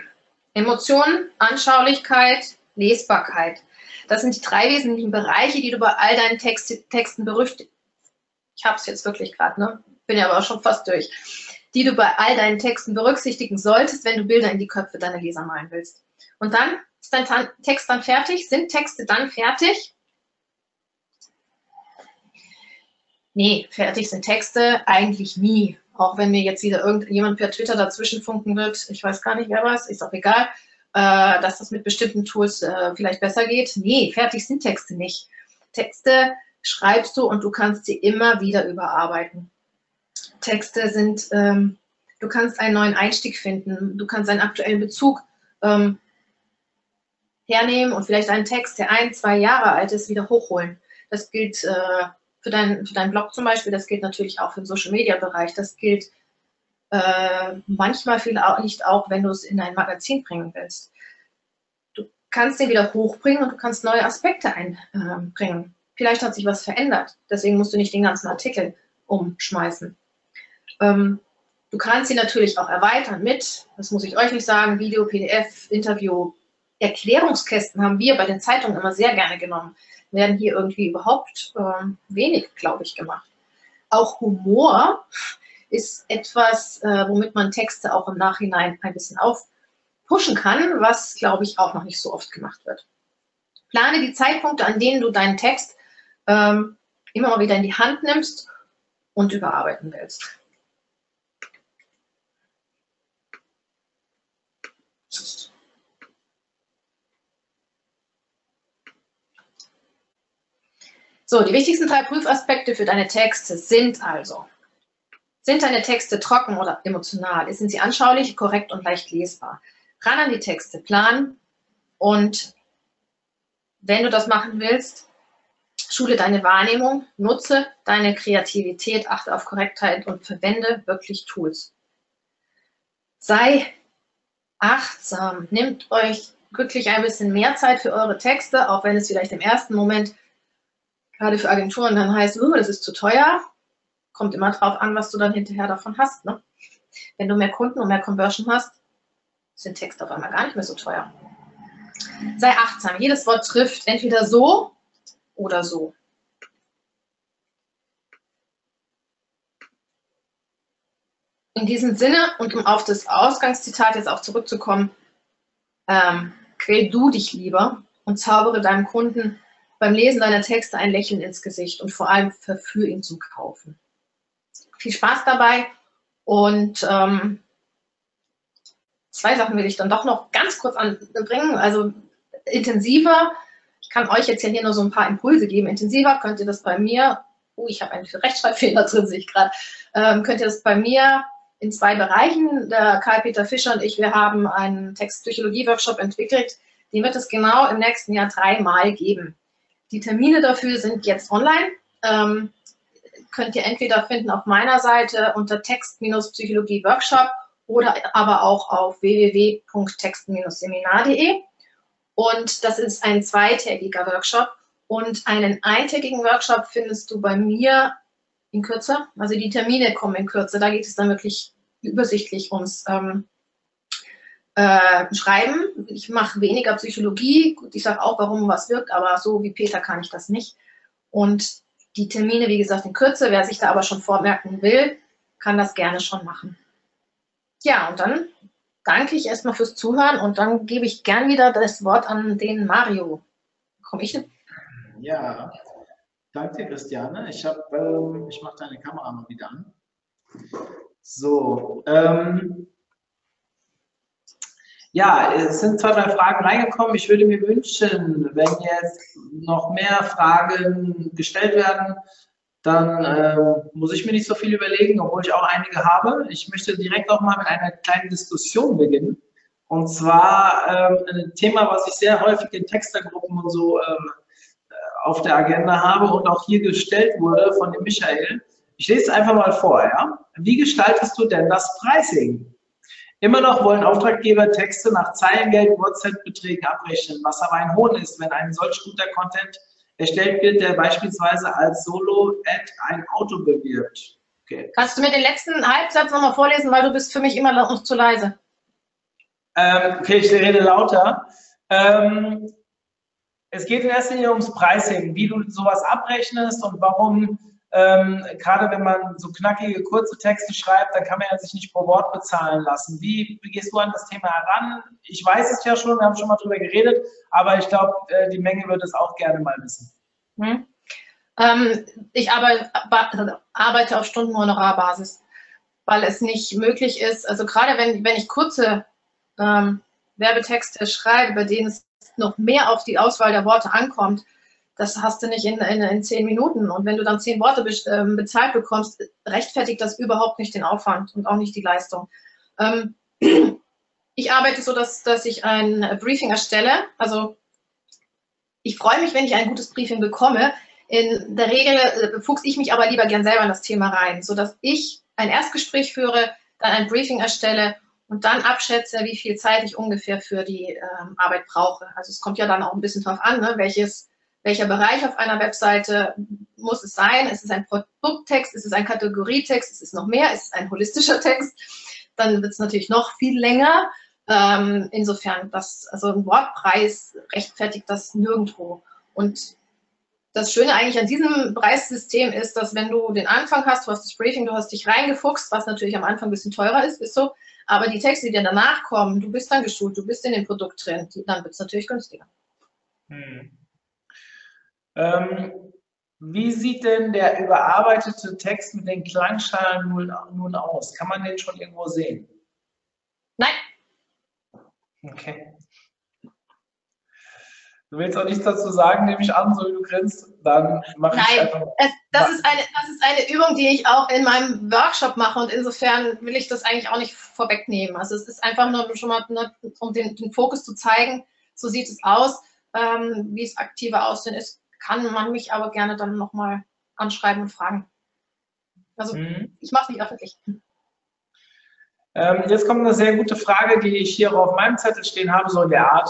Emotionen, Anschaulichkeit, Lesbarkeit. Das sind die drei wesentlichen Bereiche, die du bei all deinen Texte, Texten berücksichtigst. Ich habe es jetzt wirklich gerade, ne? bin ja aber auch schon fast durch, die du bei all deinen Texten berücksichtigen solltest, wenn du Bilder in die Köpfe deiner Leser malen willst. Und dann ist dein Text dann fertig? Sind Texte dann fertig? Nee, fertig sind Texte eigentlich nie. Auch wenn mir jetzt wieder irgendjemand per Twitter dazwischen funken wird, ich weiß gar nicht, wer was, ist auch egal, äh, dass das mit bestimmten Tools äh, vielleicht besser geht. Nee, fertig sind Texte nicht. Texte schreibst du und du kannst sie immer wieder überarbeiten. Texte sind, ähm, du kannst einen neuen Einstieg finden, du kannst einen aktuellen Bezug ähm, hernehmen und vielleicht einen Text, der ein, zwei Jahre alt ist, wieder hochholen. Das gilt äh, für, dein, für deinen Blog zum Beispiel, das gilt natürlich auch für den Social-Media-Bereich, das gilt äh, manchmal vielleicht nicht auch, wenn du es in ein Magazin bringen willst. Du kannst den wieder hochbringen und du kannst neue Aspekte einbringen. Äh, vielleicht hat sich was verändert, deswegen musst du nicht den ganzen Artikel umschmeißen. Ähm, du kannst sie natürlich auch erweitern mit, das muss ich euch nicht sagen, Video, P D F, Interview. Erklärungskästen haben wir bei den Zeitungen immer sehr gerne genommen. Werden hier irgendwie überhaupt äh, wenig, glaube ich, gemacht. Auch Humor ist etwas, äh, womit man Texte auch im Nachhinein ein bisschen aufpushen kann, was, glaube ich, auch noch nicht so oft gemacht wird. Plane die Zeitpunkte, an denen du deinen Text ähm, immer mal wieder in die Hand nimmst und überarbeiten willst. So, die wichtigsten drei Prüfaspekte für deine Texte sind also, sind deine Texte trocken oder emotional? Sind sie anschaulich, korrekt und leicht lesbar? Ran an die Texte, planen und wenn du das machen willst, schule deine Wahrnehmung, nutze deine Kreativität, achte auf Korrektheit und verwende wirklich Tools. Sei achtsam, nehmt euch wirklich ein bisschen mehr Zeit für eure Texte, auch wenn es vielleicht im ersten Moment gerade für Agenturen dann heißt, uh, das ist zu teuer, kommt immer drauf an, was du dann hinterher davon hast. Ne? Wenn du mehr Kunden und mehr Conversion hast, sind Texte auf einmal gar nicht mehr so teuer. Sei achtsam, jedes Wort trifft entweder so oder so. In diesem Sinne und um auf das Ausgangszitat jetzt auch zurückzukommen, ähm, quäl du dich lieber und zaubere deinem Kunden beim Lesen deiner Texte ein Lächeln ins Gesicht und vor allem verführ ihn zum Kaufen. Viel Spaß dabei und ähm, zwei Sachen will ich dann doch noch ganz kurz anbringen, also intensiver, ich kann euch jetzt ja hier nur so ein paar Impulse geben, intensiver könnt ihr das bei mir, oh, ich habe einen Rechtschreibfehler drin, sehe ich gerade, ähm, könnt ihr das bei mir in zwei Bereichen, der Karl Peter Fischer und ich, wir haben einen Textpsychologie-Workshop entwickelt, den wird es genau im nächsten Jahr dreimal geben. Die Termine dafür sind jetzt online, ähm, könnt ihr entweder finden auf meiner Seite unter Text-Psychologie-Workshop oder aber auch auf w w w punkt text Bindestrich seminar punkt de und das ist ein zweitägiger Workshop und einen eintägigen Workshop findest du bei mir in Kürze, also die Termine kommen in Kürze, da geht es dann wirklich übersichtlich ums ähm, Äh, schreiben. Ich mache weniger Psychologie. Gut, ich sage auch, warum was wirkt, aber so wie Peter kann ich das nicht. Und die Termine, wie gesagt, in Kürze. Wer sich da aber schon vormerken will, kann das gerne schon machen. Ja, und dann danke ich erstmal fürs Zuhören und dann gebe ich gern wieder das Wort an den Mario. Komme ich hin? Ja, danke dir, Christiane. Ich, ähm, ich mache deine Kamera mal wieder an. So, ähm, ja, es sind zwei, drei Fragen reingekommen. Ich würde mir wünschen, wenn jetzt noch mehr Fragen gestellt werden, dann äh, muss ich mir nicht so viel überlegen, obwohl ich auch einige habe. Ich möchte direkt auch mal mit einer kleinen Diskussion beginnen. Und zwar äh, ein Thema, was ich sehr häufig in Textergruppen und so äh, auf der Agenda habe und auch hier gestellt wurde von dem Michael. Ich lese es einfach mal vor, ja? Wie gestaltest du denn das Pricing? Immer noch wollen Auftraggeber Texte nach Zeilengeld, Word-Cent-Beträgen abrechnen, was aber ein Hohn ist, wenn ein solch guter Content erstellt wird, der beispielsweise als Solo-Ad ein Auto bewirbt. Okay. Kannst du mir den letzten Halbsatz nochmal vorlesen, weil du bist für mich immer noch zu leise. Ähm, okay, ich rede lauter. Ähm, es geht in erster Linie ums Pricing, wie du sowas abrechnest und warum Ähm, gerade wenn man so knackige, kurze Texte schreibt, dann kann man ja sich nicht pro Wort bezahlen lassen. Wie, wie gehst du an das Thema heran? Ich weiß es ja schon, wir haben schon mal drüber geredet, aber ich glaube, die Menge würde es auch gerne mal wissen. Hm. Ähm, ich arbeite, arbeite auf Stundenhonorarbasis, weil es nicht möglich ist, also gerade wenn, wenn ich kurze ähm, Werbetexte schreibe, bei denen es noch mehr auf die Auswahl der Worte ankommt, das hast du nicht in, in, in zehn Minuten. Und wenn du dann zehn Worte be ähm, bezahlt bekommst, rechtfertigt das überhaupt nicht den Aufwand und auch nicht die Leistung. Ähm, ich arbeite so, dass, dass ich ein Briefing erstelle. Also ich freue mich, wenn ich ein gutes Briefing bekomme. In der Regel fuchse ich mich aber lieber gern selber in das Thema rein, sodass ich ein Erstgespräch führe, dann ein Briefing erstelle und dann abschätze, wie viel Zeit ich ungefähr für die ähm, Arbeit brauche. Also es kommt ja dann auch ein bisschen drauf an, ne, welches Welcher Bereich auf einer Webseite muss es sein? Ist es ein Produkttext? Ist es ein Kategorietext? Ist es noch mehr? Ist es ein holistischer Text? Dann wird es natürlich noch viel länger. Ähm, insofern, das, also ein Wortpreis rechtfertigt das nirgendwo. Und das Schöne eigentlich an diesem Preissystem ist, dass wenn du den Anfang hast, du hast das Briefing, du hast dich reingefuchst, was natürlich am Anfang ein bisschen teurer ist, ist so. Aber die Texte, die dir danach kommen, du bist dann geschult, du bist in dem Produkt drin, die, dann wird es natürlich günstiger. Hm. Ähm, wie sieht denn der überarbeitete Text mit den Klangschalen nun, nun aus? Kann man den schon irgendwo sehen? Nein. Okay. Du willst auch nichts dazu sagen, nehme ich an, so wie du grinst, dann mache Nein, ich einfach... Nein, das ist eine, das ist eine Übung, die ich auch in meinem Workshop mache und insofern will ich das eigentlich auch nicht vorwegnehmen. Also es ist einfach nur, schon mal, nur um den, den Fokus zu zeigen, so sieht es aus, ähm, wie es aktiver Aussehen ist. Kann man mich aber gerne dann nochmal anschreiben und fragen. Also mhm. ich mache es nicht öffentlich. Ähm, jetzt kommt eine sehr gute Frage, die ich hier auf meinem Zettel stehen habe, so in der Art.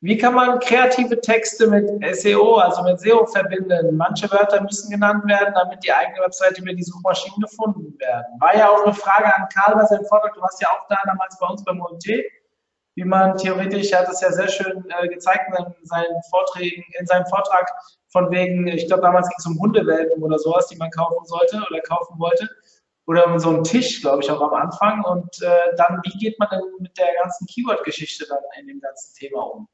Wie kann man kreative Texte mit S E O, also mit S E O verbinden? Manche Wörter müssen genannt werden, damit die eigene Webseite über die Suchmaschinen gefunden werden. War ja auch eine Frage an Karl, was er fordert. Du warst ja auch da damals bei uns beim O M T. Wie man theoretisch, er hat es ja sehr schön äh, gezeigt in seinen Vorträgen, in seinem Vortrag von wegen, ich glaube damals ging es um Hundewelpen oder sowas, die man kaufen sollte oder kaufen wollte. Oder um so einen Tisch, glaube ich, auch am Anfang. Und äh, dann, wie geht man denn mit der ganzen Keyword-Geschichte dann in dem ganzen Thema um?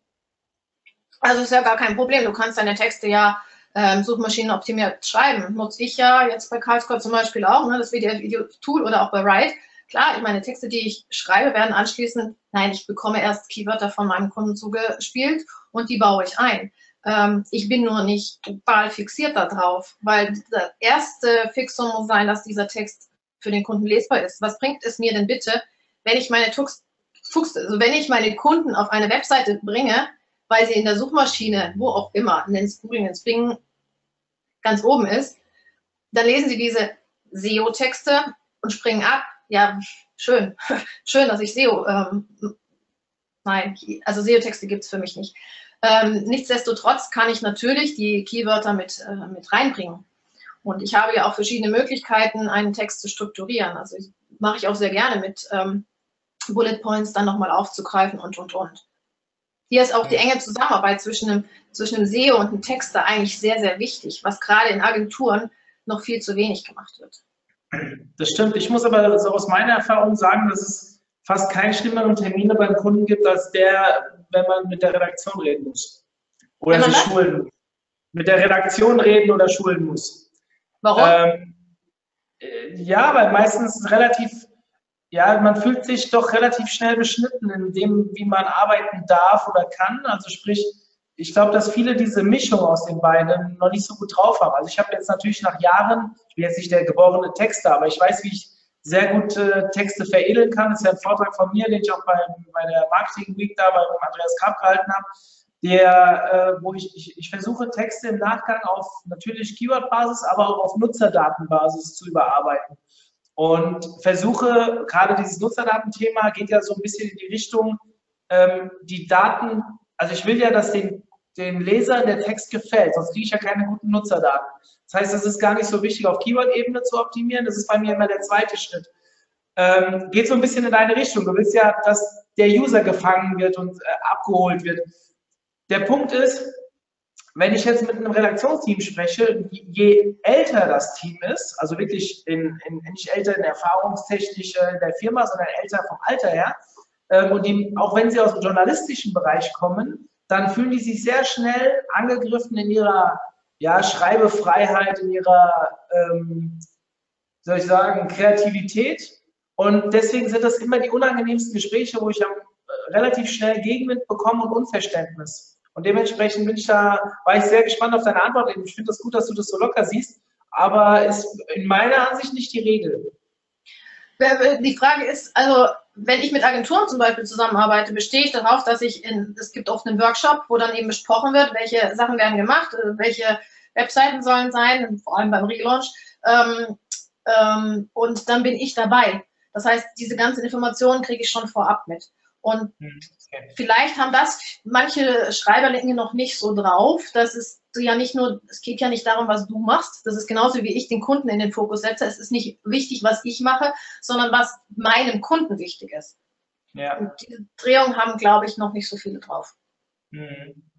Also ist ja gar kein Problem. Du kannst deine Texte ja ähm, suchmaschinenoptimiert schreiben. Nutze ich ja jetzt bei Karlscore zum Beispiel auch, ne, das W D F-Video-Tool oder auch bei Write. Klar, meine Texte, die ich schreibe, werden anschließend, nein, ich bekomme erst Keywörter von meinem Kunden zugespielt und die baue ich ein. Ähm, ich bin nur nicht total fixiert darauf, weil das erste Fixum muss sein, dass dieser Text für den Kunden lesbar ist. Was bringt es mir denn bitte, wenn ich meine, Tux, Tux, also wenn ich meine Kunden auf eine Webseite bringe, weil sie in der Suchmaschine, wo auch immer, nenn's Google, nenn's Bing, ganz oben ist, dann lesen sie diese S E O-Texte und springen ab. Ja, schön. Schön, dass ich S E O... Ähm, nein, also S E O-Texte gibt es für mich nicht. Ähm, nichtsdestotrotz kann ich natürlich die Keywörter mit, äh, mit reinbringen. Und ich habe ja auch verschiedene Möglichkeiten, einen Text zu strukturieren. Also mache ich auch sehr gerne mit ähm, Bullet Points dann nochmal aufzugreifen und, und, und. Hier ist auch die enge Zusammenarbeit zwischen einem, zwischen einem S E O und einem Texter eigentlich sehr, sehr wichtig, was gerade in Agenturen noch viel zu wenig gemacht wird. Das stimmt. Ich muss aber so aus meiner Erfahrung sagen, dass es fast keine schlimmeren Termine beim Kunden gibt, als der, wenn man mit der Redaktion reden muss. Oder sich schulen muss. Mit der Redaktion reden oder schulen muss. Warum? Ähm, ja, weil meistens relativ, ja, man fühlt sich doch relativ schnell beschnitten in dem, wie man arbeiten darf oder kann. Also sprich, ich glaube, dass viele diese Mischung aus den beiden noch nicht so gut drauf haben. Also ich habe jetzt natürlich nach Jahren, ich bin jetzt nicht der geborene Texter, aber ich weiß, wie ich sehr gut äh, Texte veredeln kann. Das ist ja ein Vortrag von mir, den ich auch bei, bei der Marketing Week da bei Andreas Krabb gehalten habe, der, äh, wo ich, ich, ich versuche, Texte im Nachgang auf natürlich Keyword-Basis, aber auch auf Nutzerdatenbasis zu überarbeiten. Und versuche, gerade dieses Nutzerdatenthema geht ja so ein bisschen in die Richtung, ähm, die Daten, also ich will ja, dass den den Lesern der Text gefällt, sonst kriege ich ja keine guten Nutzerdaten. Das heißt, es ist gar nicht so wichtig, auf Keyword-Ebene zu optimieren, das ist bei mir immer der zweite Schritt. Ähm, geht so ein bisschen in deine Richtung, du willst ja, dass der User gefangen wird und äh, abgeholt wird. Der Punkt ist, Wenn ich jetzt mit einem Redaktionsteam spreche, je älter das Team ist, also wirklich in, in, nicht älter in erfahrungstechnisch der Firma, sondern älter vom Alter her, ähm, und die, auch wenn sie aus dem journalistischen Bereich kommen, dann fühlen die sich sehr schnell angegriffen in ihrer ja, Schreibefreiheit, in ihrer, ähm, soll ich sagen, Kreativität. Und deswegen sind das immer die unangenehmsten Gespräche, wo ich dann relativ schnell Gegenwind bekomme und Unverständnis. Und dementsprechend bin ich da, war ich sehr gespannt auf deine Antwort. Ich finde das gut, dass du das so locker siehst, aber ist in meiner Ansicht nicht die Regel. Die Frage ist, also wenn ich mit Agenturen zum Beispiel zusammenarbeite, bestehe ich darauf, dass ich in, es gibt oft einen Workshop, wo dann eben besprochen wird, welche Sachen werden gemacht, welche Webseiten sollen sein, vor allem beim Relaunch, ähm, ähm, und dann bin ich dabei. Das heißt, diese ganzen Informationen kriege ich schon vorab mit. Und vielleicht haben das manche Schreiberlinge noch nicht so drauf, dass es ja nicht nur, es geht ja nicht darum, was du machst, das ist genauso wie ich den Kunden in den Fokus setze, es ist nicht wichtig, was ich mache, sondern was meinem Kunden wichtig ist. Ja. Und diese Drehung haben, glaube ich, noch nicht so viele drauf. Hm.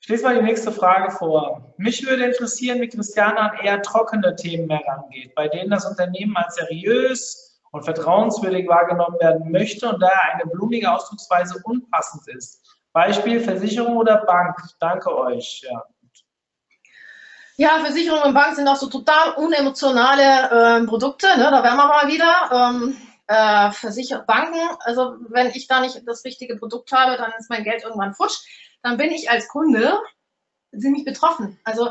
Ich lese mal die nächste Frage vor. Mich würde interessieren, wie Christiane an eher trockene Themen herangeht, bei denen das Unternehmen als seriös und vertrauenswürdig wahrgenommen werden möchte und daher eine blumige Ausdrucksweise unpassend ist. Beispiel Versicherung oder Bank. Danke euch. Ja, ja, Versicherung und Bank sind auch so total unemotionale äh, Produkte, ne? Da wären wir mal wieder. Ähm, äh, Versicher Banken, also wenn ich da nicht das richtige Produkt habe, dann ist mein Geld irgendwann futsch. Dann bin ich als Kunde ziemlich betroffen. Also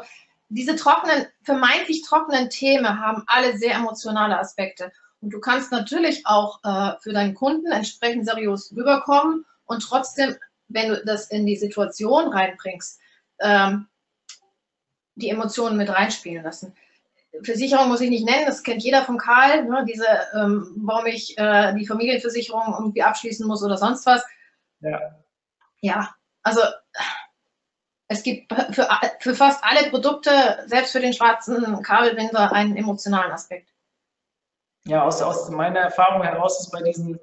diese trockenen, vermeintlich trockenen Themen haben alle sehr emotionale Aspekte. Und du kannst natürlich auch äh, für deinen Kunden entsprechend seriös rüberkommen und trotzdem, wenn du das in die Situation reinbringst, ähm, die Emotionen mit reinspielen lassen. Versicherung muss ich nicht nennen, das kennt jeder von Karl, ne, diese, ähm, warum ich äh, die Familienversicherung irgendwie abschließen muss oder sonst was. Ja, ja, also es gibt für, für fast alle Produkte, selbst für den schwarzen Kabelbinder, einen emotionalen Aspekt. Ja, aus, aus meiner Erfahrung heraus ist bei diesen,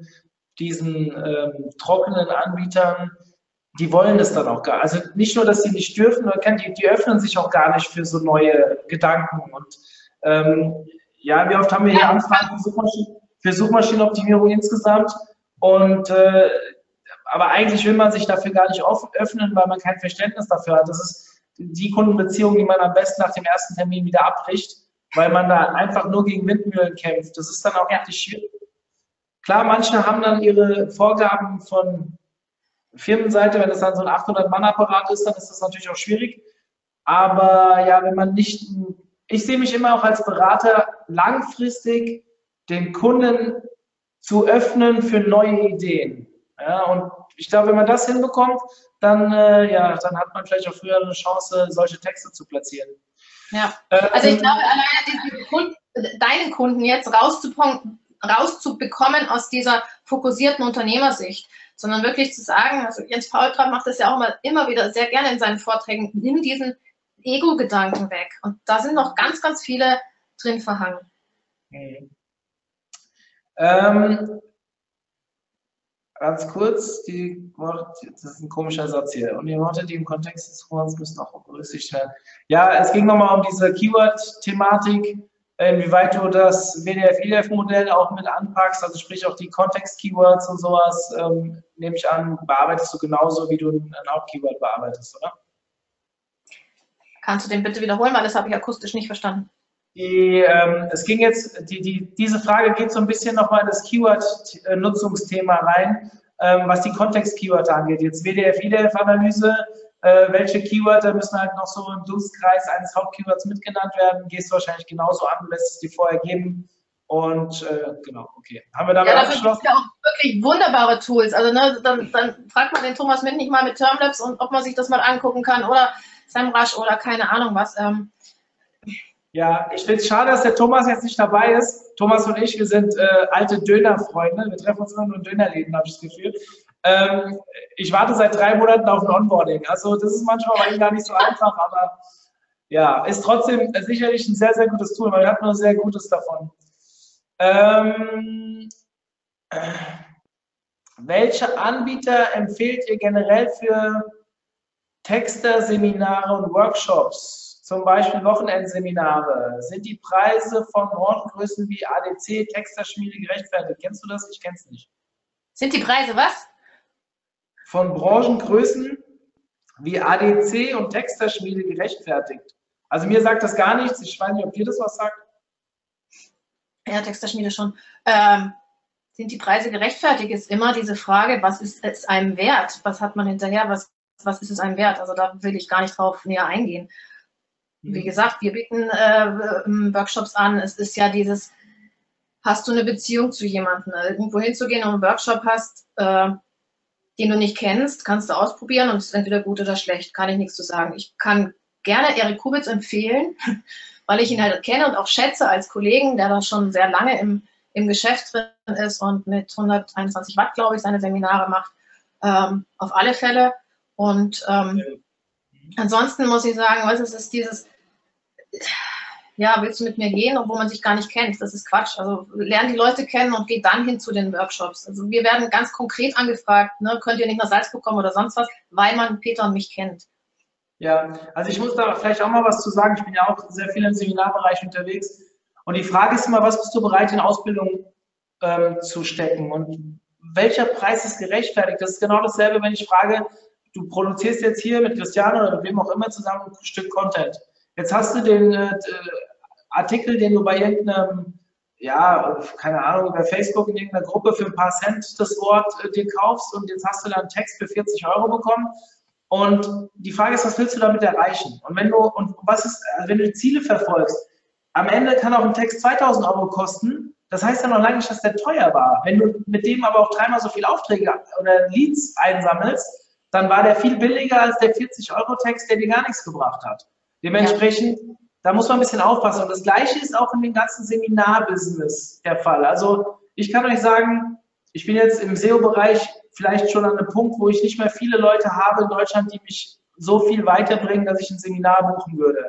diesen ähm, trockenen Anbietern, die wollen das dann auch gar nicht. Also nicht nur, dass sie nicht dürfen, die, die öffnen sich auch gar nicht für so neue Gedanken. Und ähm, ja, wie oft haben wir hier Anfragen für Suchmaschinenoptimierung insgesamt. Und äh, aber eigentlich will man sich dafür gar nicht öffnen, weil man kein Verständnis dafür hat. Das ist die Kundenbeziehung, die man am besten nach dem ersten Termin wieder abbricht, weil man da einfach nur gegen Windmühlen kämpft. Das ist dann auch richtig schwierig. Klar, manche haben dann ihre Vorgaben von Firmenseite, wenn das dann so ein achthundert-Mann-Apparat ist, dann ist das natürlich auch schwierig. Aber ja, wenn man nicht, ich sehe mich immer auch als Berater, langfristig den Kunden zu öffnen für neue Ideen. Ja, und ich glaube, wenn man das hinbekommt, dann, äh, ja, dann hat man vielleicht auch früher eine Chance, solche Texte zu platzieren. Ja, also ich glaube, alleine Kunden, deinen Kunden jetzt rauszubekommen aus dieser fokussierten Unternehmersicht, sondern wirklich zu sagen, also Jens Paulkram macht das ja auch immer, immer wieder sehr gerne in seinen Vorträgen, nimm diesen Ego-Gedanken weg. Und da sind noch ganz, ganz viele drin verhangen. Okay. Ähm, ganz kurz, die Worte, das ist ein komischer Satz hier, und die Worte, die im Kontext des Forums müssen auch berücksichtigt werden. Ja, es ging nochmal um diese Keyword-Thematik, inwieweit du das W D F-I D F-Modell auch mit anpackst, also sprich auch die Kontext-Keywords und sowas, ähm, nehme ich an, bearbeitest du genauso, wie du ein Hauptkeyword bearbeitest, oder? Kannst du den bitte wiederholen, weil das habe ich akustisch nicht verstanden. Die, ähm, es ging jetzt, die, die, diese Frage geht so ein bisschen nochmal in das Keyword-Nutzungsthema rein, ähm, was die Kontext-Keyword angeht. Jetzt W D F-I D F-Analyse, äh, welche Keywörter müssen halt noch so im Dunstkreis eines Hauptkeywords mitgenannt werden, gehst du wahrscheinlich genauso an, lässt es dir vorher geben. Und äh, genau, okay. Haben wir damit ja, abgeschlossen? Das sind ja auch wirklich wunderbare Tools. Also ne, dann, dann fragt man den Thomas Mint nicht mal mit Termlets und ob man sich das mal angucken kann oder Semrush oder keine Ahnung was. Ähm. Ja, ich finde es schade, dass der Thomas jetzt nicht dabei ist. Thomas und ich, wir sind äh, alte Dönerfreunde. Wir treffen uns immer nur in Dönerläden, habe ich das Gefühl. Ähm, ich warte seit drei Monaten auf ein Onboarding. Also das ist manchmal bei ihm gar nicht so einfach, aber ja, ist trotzdem sicherlich ein sehr, sehr gutes Tool, weil wir hatten nur sehr Gutes davon. Ähm, äh, welche Anbieter empfehlt ihr generell für Texter-Seminare und Workshops, zum Beispiel Wochenendseminare, sind die Preise von Branchengrößen wie A D C, Texterschmiede gerechtfertigt? Kennst du das? Ich kenne es nicht. Sind die Preise was? Von Branchengrößen wie A D C und Texterschmiede gerechtfertigt. Also mir sagt das gar nichts. Ich weiß nicht, ob dir das was sagt. Ja, Texterschmiede schon. Ähm, sind die Preise gerechtfertigt? Ist immer diese Frage, was ist es einem wert? Was hat man hinterher? Was, was ist es einem wert? Also da will ich gar nicht drauf näher eingehen. Wie gesagt, wir bieten äh, Workshops an. Es ist ja dieses, hast du eine Beziehung zu jemandem? Irgendwo hinzugehen und einen Workshop hast, äh, den du nicht kennst, kannst du ausprobieren und es ist entweder gut oder schlecht. Kann ich nichts zu sagen. Ich kann gerne Erik Kubitz empfehlen, weil ich ihn halt kenne und auch schätze als Kollegen, der da schon sehr lange im, im Geschäft drin ist und mit hunderteinundzwanzig Watt, glaube ich, seine Seminare macht. Ähm, auf alle Fälle. Und ähm, ansonsten muss ich sagen, was ist, ist dieses... ja, willst du mit mir gehen, obwohl man sich gar nicht kennt? Das ist Quatsch. Also lern die Leute kennen und geh dann hin zu den Workshops. Also wir werden ganz konkret angefragt, ne? Könnt ihr nicht nach Salzburg kommen oder sonst was, weil man Peter und mich kennt. Ja, also ich muss da vielleicht auch mal was zu sagen. Ich bin ja auch sehr viel im Seminarbereich unterwegs. Und die Frage ist immer, was bist du bereit, in Ausbildung ähm, zu stecken? Und welcher Preis ist gerechtfertigt? Das ist genau dasselbe, wenn ich frage, du produzierst jetzt hier mit Christiane oder mit wem auch immer zusammen ein Stück Content. Jetzt hast du den äh, Artikel, den du bei irgendeinem, ja, keine Ahnung, bei Facebook in irgendeiner Gruppe für ein paar Cent das Wort äh, dir kaufst und jetzt hast du da einen Text für vierzig Euro bekommen. Und die Frage ist, was willst du damit erreichen? Und wenn du, und was ist, wenn du Ziele verfolgst, am Ende kann auch ein Text zweitausend Euro kosten. Das heißt ja noch lange nicht, dass der teuer war. Wenn du mit dem aber auch dreimal so viele Aufträge oder Leads einsammelst, dann war der viel billiger als der vierzig Euro Text, der dir gar nichts gebracht hat. Dementsprechend, ja, da muss man ein bisschen aufpassen. Und das Gleiche ist auch in dem ganzen Seminarbusiness der Fall. Also ich kann euch sagen, ich bin jetzt im S E O-Bereich vielleicht schon an einem Punkt, wo ich nicht mehr viele Leute habe in Deutschland, die mich so viel weiterbringen, dass ich ein Seminar buchen würde.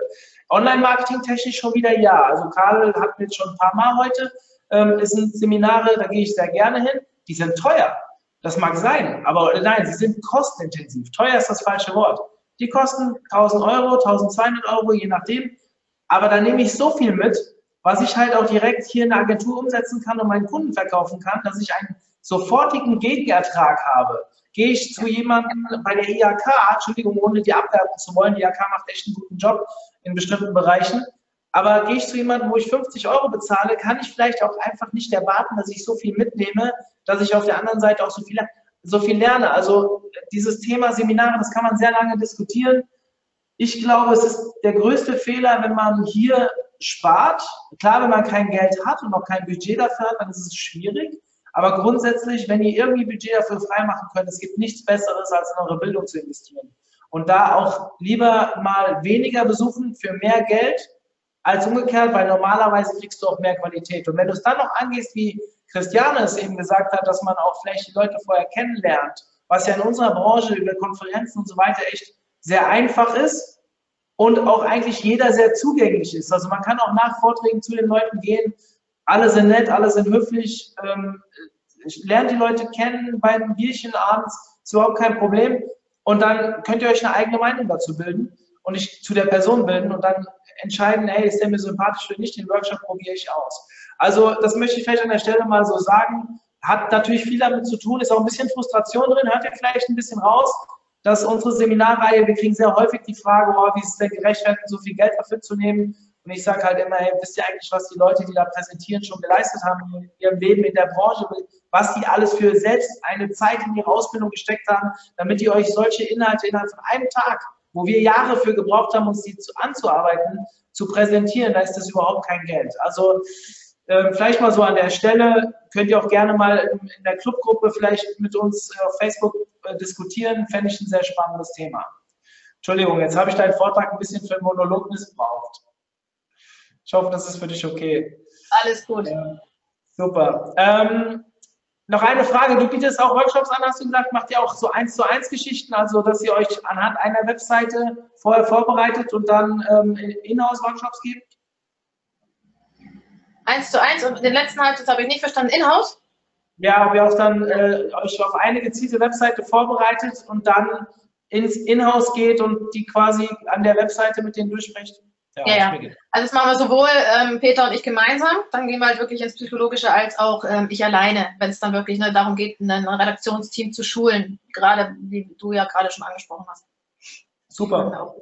Online-Marketing-technisch schon wieder ja. Also Karl hat mir jetzt schon ein paar Mal heute, ähm, es sind Seminare, da gehe ich sehr gerne hin. Die sind teuer, das mag sein, aber nein, sie sind kostenintensiv. Teuer ist das falsche Wort. Die kosten tausend Euro, tausendzweihundert Euro, je nachdem. Aber da nehme ich so viel mit, was ich halt auch direkt hier in der Agentur umsetzen kann und meinen Kunden verkaufen kann, dass ich einen sofortigen Gegenertrag habe. Gehe ich zu jemandem bei der I H K, Entschuldigung, ohne die abwerten zu wollen, die I H K macht echt einen guten Job in bestimmten Bereichen, aber gehe ich zu jemandem, wo ich fünfzig Euro bezahle, kann ich vielleicht auch einfach nicht erwarten, dass ich so viel mitnehme, dass ich auf der anderen Seite auch so viel... so viel lerne. Also dieses Thema Seminare, das kann man sehr lange diskutieren. Ich glaube, es ist der größte Fehler, wenn man hier spart. Klar, wenn man kein Geld hat und noch kein Budget dafür hat, dann ist es schwierig. Aber grundsätzlich, wenn ihr irgendwie Budget dafür freimachen könnt, es gibt nichts Besseres, als in eure Bildung zu investieren. Und da auch lieber mal weniger besuchen für mehr Geld als umgekehrt, weil normalerweise kriegst du auch mehr Qualität. Und wenn du es dann noch angehst, wie Christiane es eben gesagt hat, dass man auch vielleicht die Leute vorher kennenlernt, was ja in unserer Branche über Konferenzen und so weiter echt sehr einfach ist und auch eigentlich jeder sehr zugänglich ist. Also man kann auch nach Vorträgen zu den Leuten gehen, alle sind nett, alle sind höflich, ähm, lernt die Leute kennen beim Bierchen abends, ist überhaupt kein Problem und dann könnt ihr euch eine eigene Meinung dazu bilden und nicht zu der Person bilden und dann entscheiden, hey, ist der mir sympathisch oder nicht, den Workshop probiere ich aus. Also das möchte ich vielleicht an der Stelle mal so sagen, hat natürlich viel damit zu tun, ist auch ein bisschen Frustration drin, hört ihr vielleicht ein bisschen raus, dass unsere Seminarreihe, wir kriegen sehr häufig die Frage, oh, wie ist es denn gerechtfertigt, so viel Geld dafür zu nehmen? Und ich sage halt immer, hey, wisst ihr eigentlich, was die Leute, die da präsentieren, schon geleistet haben in ihrem Leben, in der Branche, was die alles für selbst eine Zeit in ihre Ausbildung gesteckt haben, damit die euch solche Inhalte innerhalb von einem Tag, wo wir Jahre für gebraucht haben, uns die zu, anzuarbeiten, zu präsentieren, da ist das überhaupt kein Geld. Also vielleicht mal so an der Stelle, könnt ihr auch gerne mal in der Clubgruppe vielleicht mit uns auf Facebook diskutieren, fände ich ein sehr spannendes Thema. Entschuldigung, jetzt habe ich deinen Vortrag ein bisschen für einen Monolog missbraucht. Ich hoffe, das ist für dich okay. Alles gut. Ja, super. Ähm, noch eine Frage, du bietest auch Workshops an, hast du gesagt, macht ihr auch so eins zu eins Geschichten, also dass ihr euch anhand einer Webseite vorher vorbereitet und dann ähm, Inhouse-Workshops gebt? Eins zu eins und den letzten halt, das habe ich nicht verstanden, Inhouse? Ja, wir haben dann äh, euch auf eine gezielte Webseite vorbereitet und dann ins Inhouse geht und die quasi an der Webseite mit denen durchspricht? Ja, ja, ja. Also das machen wir sowohl ähm, Peter und ich gemeinsam, dann gehen wir halt wirklich ins Psychologische, als auch ähm, ich alleine, wenn es dann wirklich ne, darum geht, ein Redaktionsteam zu schulen, gerade wie du ja gerade schon angesprochen hast. Super.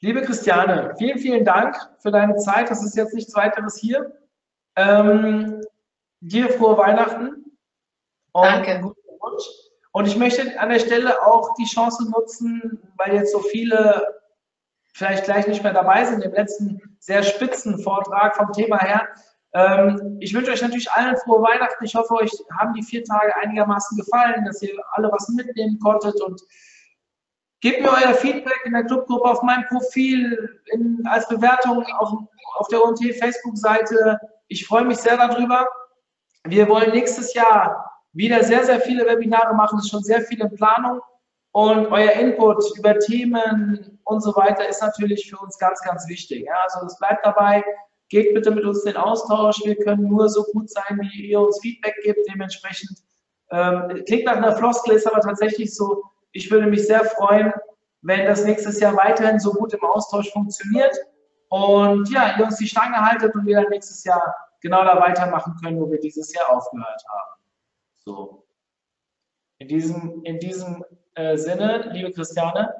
Liebe Christiane, vielen, vielen Dank für deine Zeit. Das ist jetzt nichts weiteres hier. Ähm, dir frohe Weihnachten. Und danke. Guten Rutsch. Und ich möchte an der Stelle auch die Chance nutzen, weil jetzt so viele vielleicht gleich nicht mehr dabei sind, im letzten sehr spitzen Vortrag vom Thema her. Ähm, ich wünsche euch natürlich allen frohe Weihnachten. Ich hoffe, euch haben die vier Tage einigermaßen gefallen, dass ihr alle was mitnehmen konntet, und gebt mir euer Feedback in der Clubgruppe, auf meinem Profil, in, als Bewertung auf, auf der O M T-Facebook-Seite. Ich freue mich sehr darüber. Wir wollen nächstes Jahr wieder sehr, sehr viele Webinare machen. Es ist schon sehr viel in Planung. Und euer Input über Themen und so weiter ist natürlich für uns ganz, ganz wichtig. Ja, also es bleibt dabei, geht bitte mit uns den Austausch. Wir können nur so gut sein, wie ihr uns Feedback gebt. Dementsprechend ähm, klingt nach einer Floskel, ist aber tatsächlich so. Ich würde mich sehr freuen, wenn das nächstes Jahr weiterhin so gut im Austausch funktioniert. Und ja, ihr uns die Stange haltet und wir dann nächstes Jahr genau da weitermachen können, wo wir dieses Jahr aufgehört haben. So. In diesem, in diesem äh, Sinne, liebe Christiane,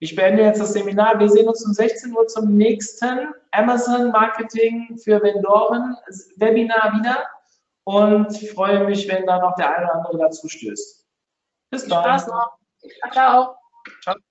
ich beende jetzt das Seminar. Wir sehen uns um sechzehn Uhr zum nächsten Amazon Marketing für Vendoren Webinar wieder und freue mich, wenn da noch der eine oder andere dazu stößt. Bis dann. Spaß noch. Ciao. Ciao.